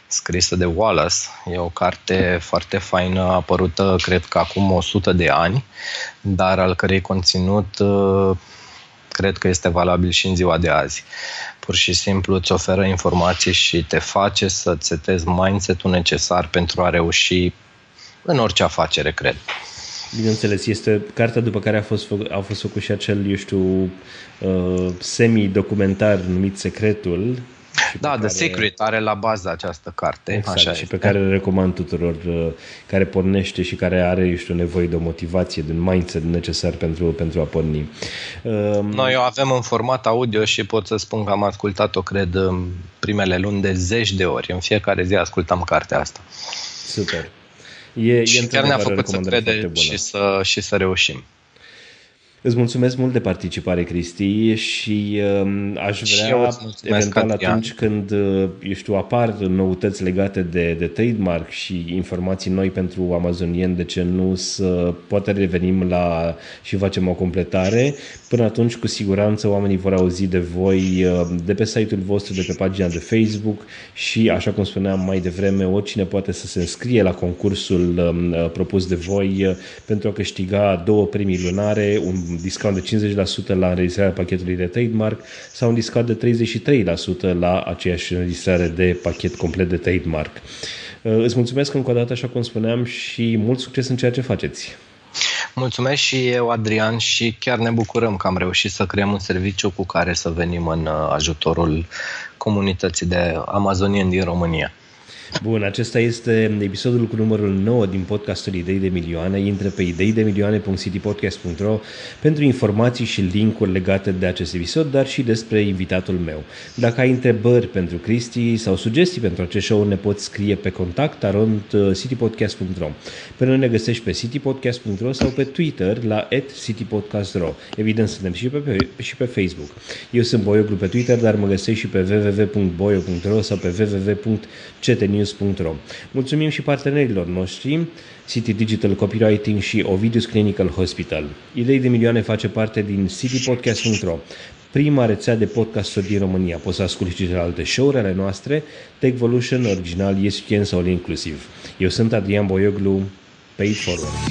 scrisă de Wallace. E o carte foarte faină, apărută cred că acum o sută de ani, dar al cărei conținut cred că este valabil și în ziua de azi. Pur și simplu îți oferă informații și te face să setezi mindset-ul necesar pentru a reuși în orice afacere, cred. Bineînțeles, este cartea după care a fost, fă, a fost făcut și acel, eu știu, semi-documentar numit Secretul. Da, The Secret are la bază această carte. Exact, așa și este. Pe care îl recomand tuturor, care pornește și care are, eu știu, nevoie de o motivație, de un mindset necesar pentru, pentru a porni. Noi o avem în format audio și pot să spun că am ascultat-o, cred, în primele luni de zeci de ori. În fiecare zi ascultam cartea asta. Super. E, și e chiar ne-a făcut să credem și să, și să reușim. Îți mulțumesc mult de participare, Cristi, și uh, aș vrea, eventual atunci când, eu știu, apar noutăți legate de, de trademark și informații noi pentru amazonieni, de ce nu, să poate revenim la și facem o completare. Până atunci, cu siguranță, oamenii vor auzi de voi de pe site-ul vostru, de pe pagina de Facebook și, așa cum spuneam mai devreme, oricine poate să se înscrie la concursul uh, propus de voi uh, pentru a câștiga două premii lunare, un discount de cincizeci la sută la înregistrarea pachetului de trademark sau un discount de treizeci și trei la sută la aceeași înregistrare de pachet complet de trademark. Îți mulțumesc încă o dată, așa cum spuneam, și mult succes în ceea ce faceți. Mulțumesc și eu, Adrian, și chiar ne bucurăm că am reușit să creăm un serviciu cu care să venim în ajutorul comunității de amazonieni din România. Bun, acesta este episodul cu numărul nouă din podcastul Idei de Milioane. Intră pe idei de milioane punct city podcast punct ro pentru informații și link-uri legate de acest episod, dar și despre invitatul meu. Dacă ai întrebări pentru Cristi sau sugestii pentru acest show, ne poți scrie pe contact arond city podcast punct ro. Pe noi ne găsești pe city podcast punct ro sau pe Twitter la at city podcast punct ro. Evident, suntem și pe, și pe Facebook. Eu sunt Boioglu pe Twitter, dar mă găsești și pe w w w punct boio punct ro sau pe w w w punct c t news punct ro. Mulțumim și partenerilor noștri, City Digital Copywriting și Ovidius Clinical Hospital. Idei de Milioane face parte din city podcast punct ro, prima rețea de podcasturi din România. Poți să asculti și celelalte show-uri ale noastre, Techvolution, Original, Yes, sau All Inclusive. Eu sunt Adrian Boioglu, Pay It Forward.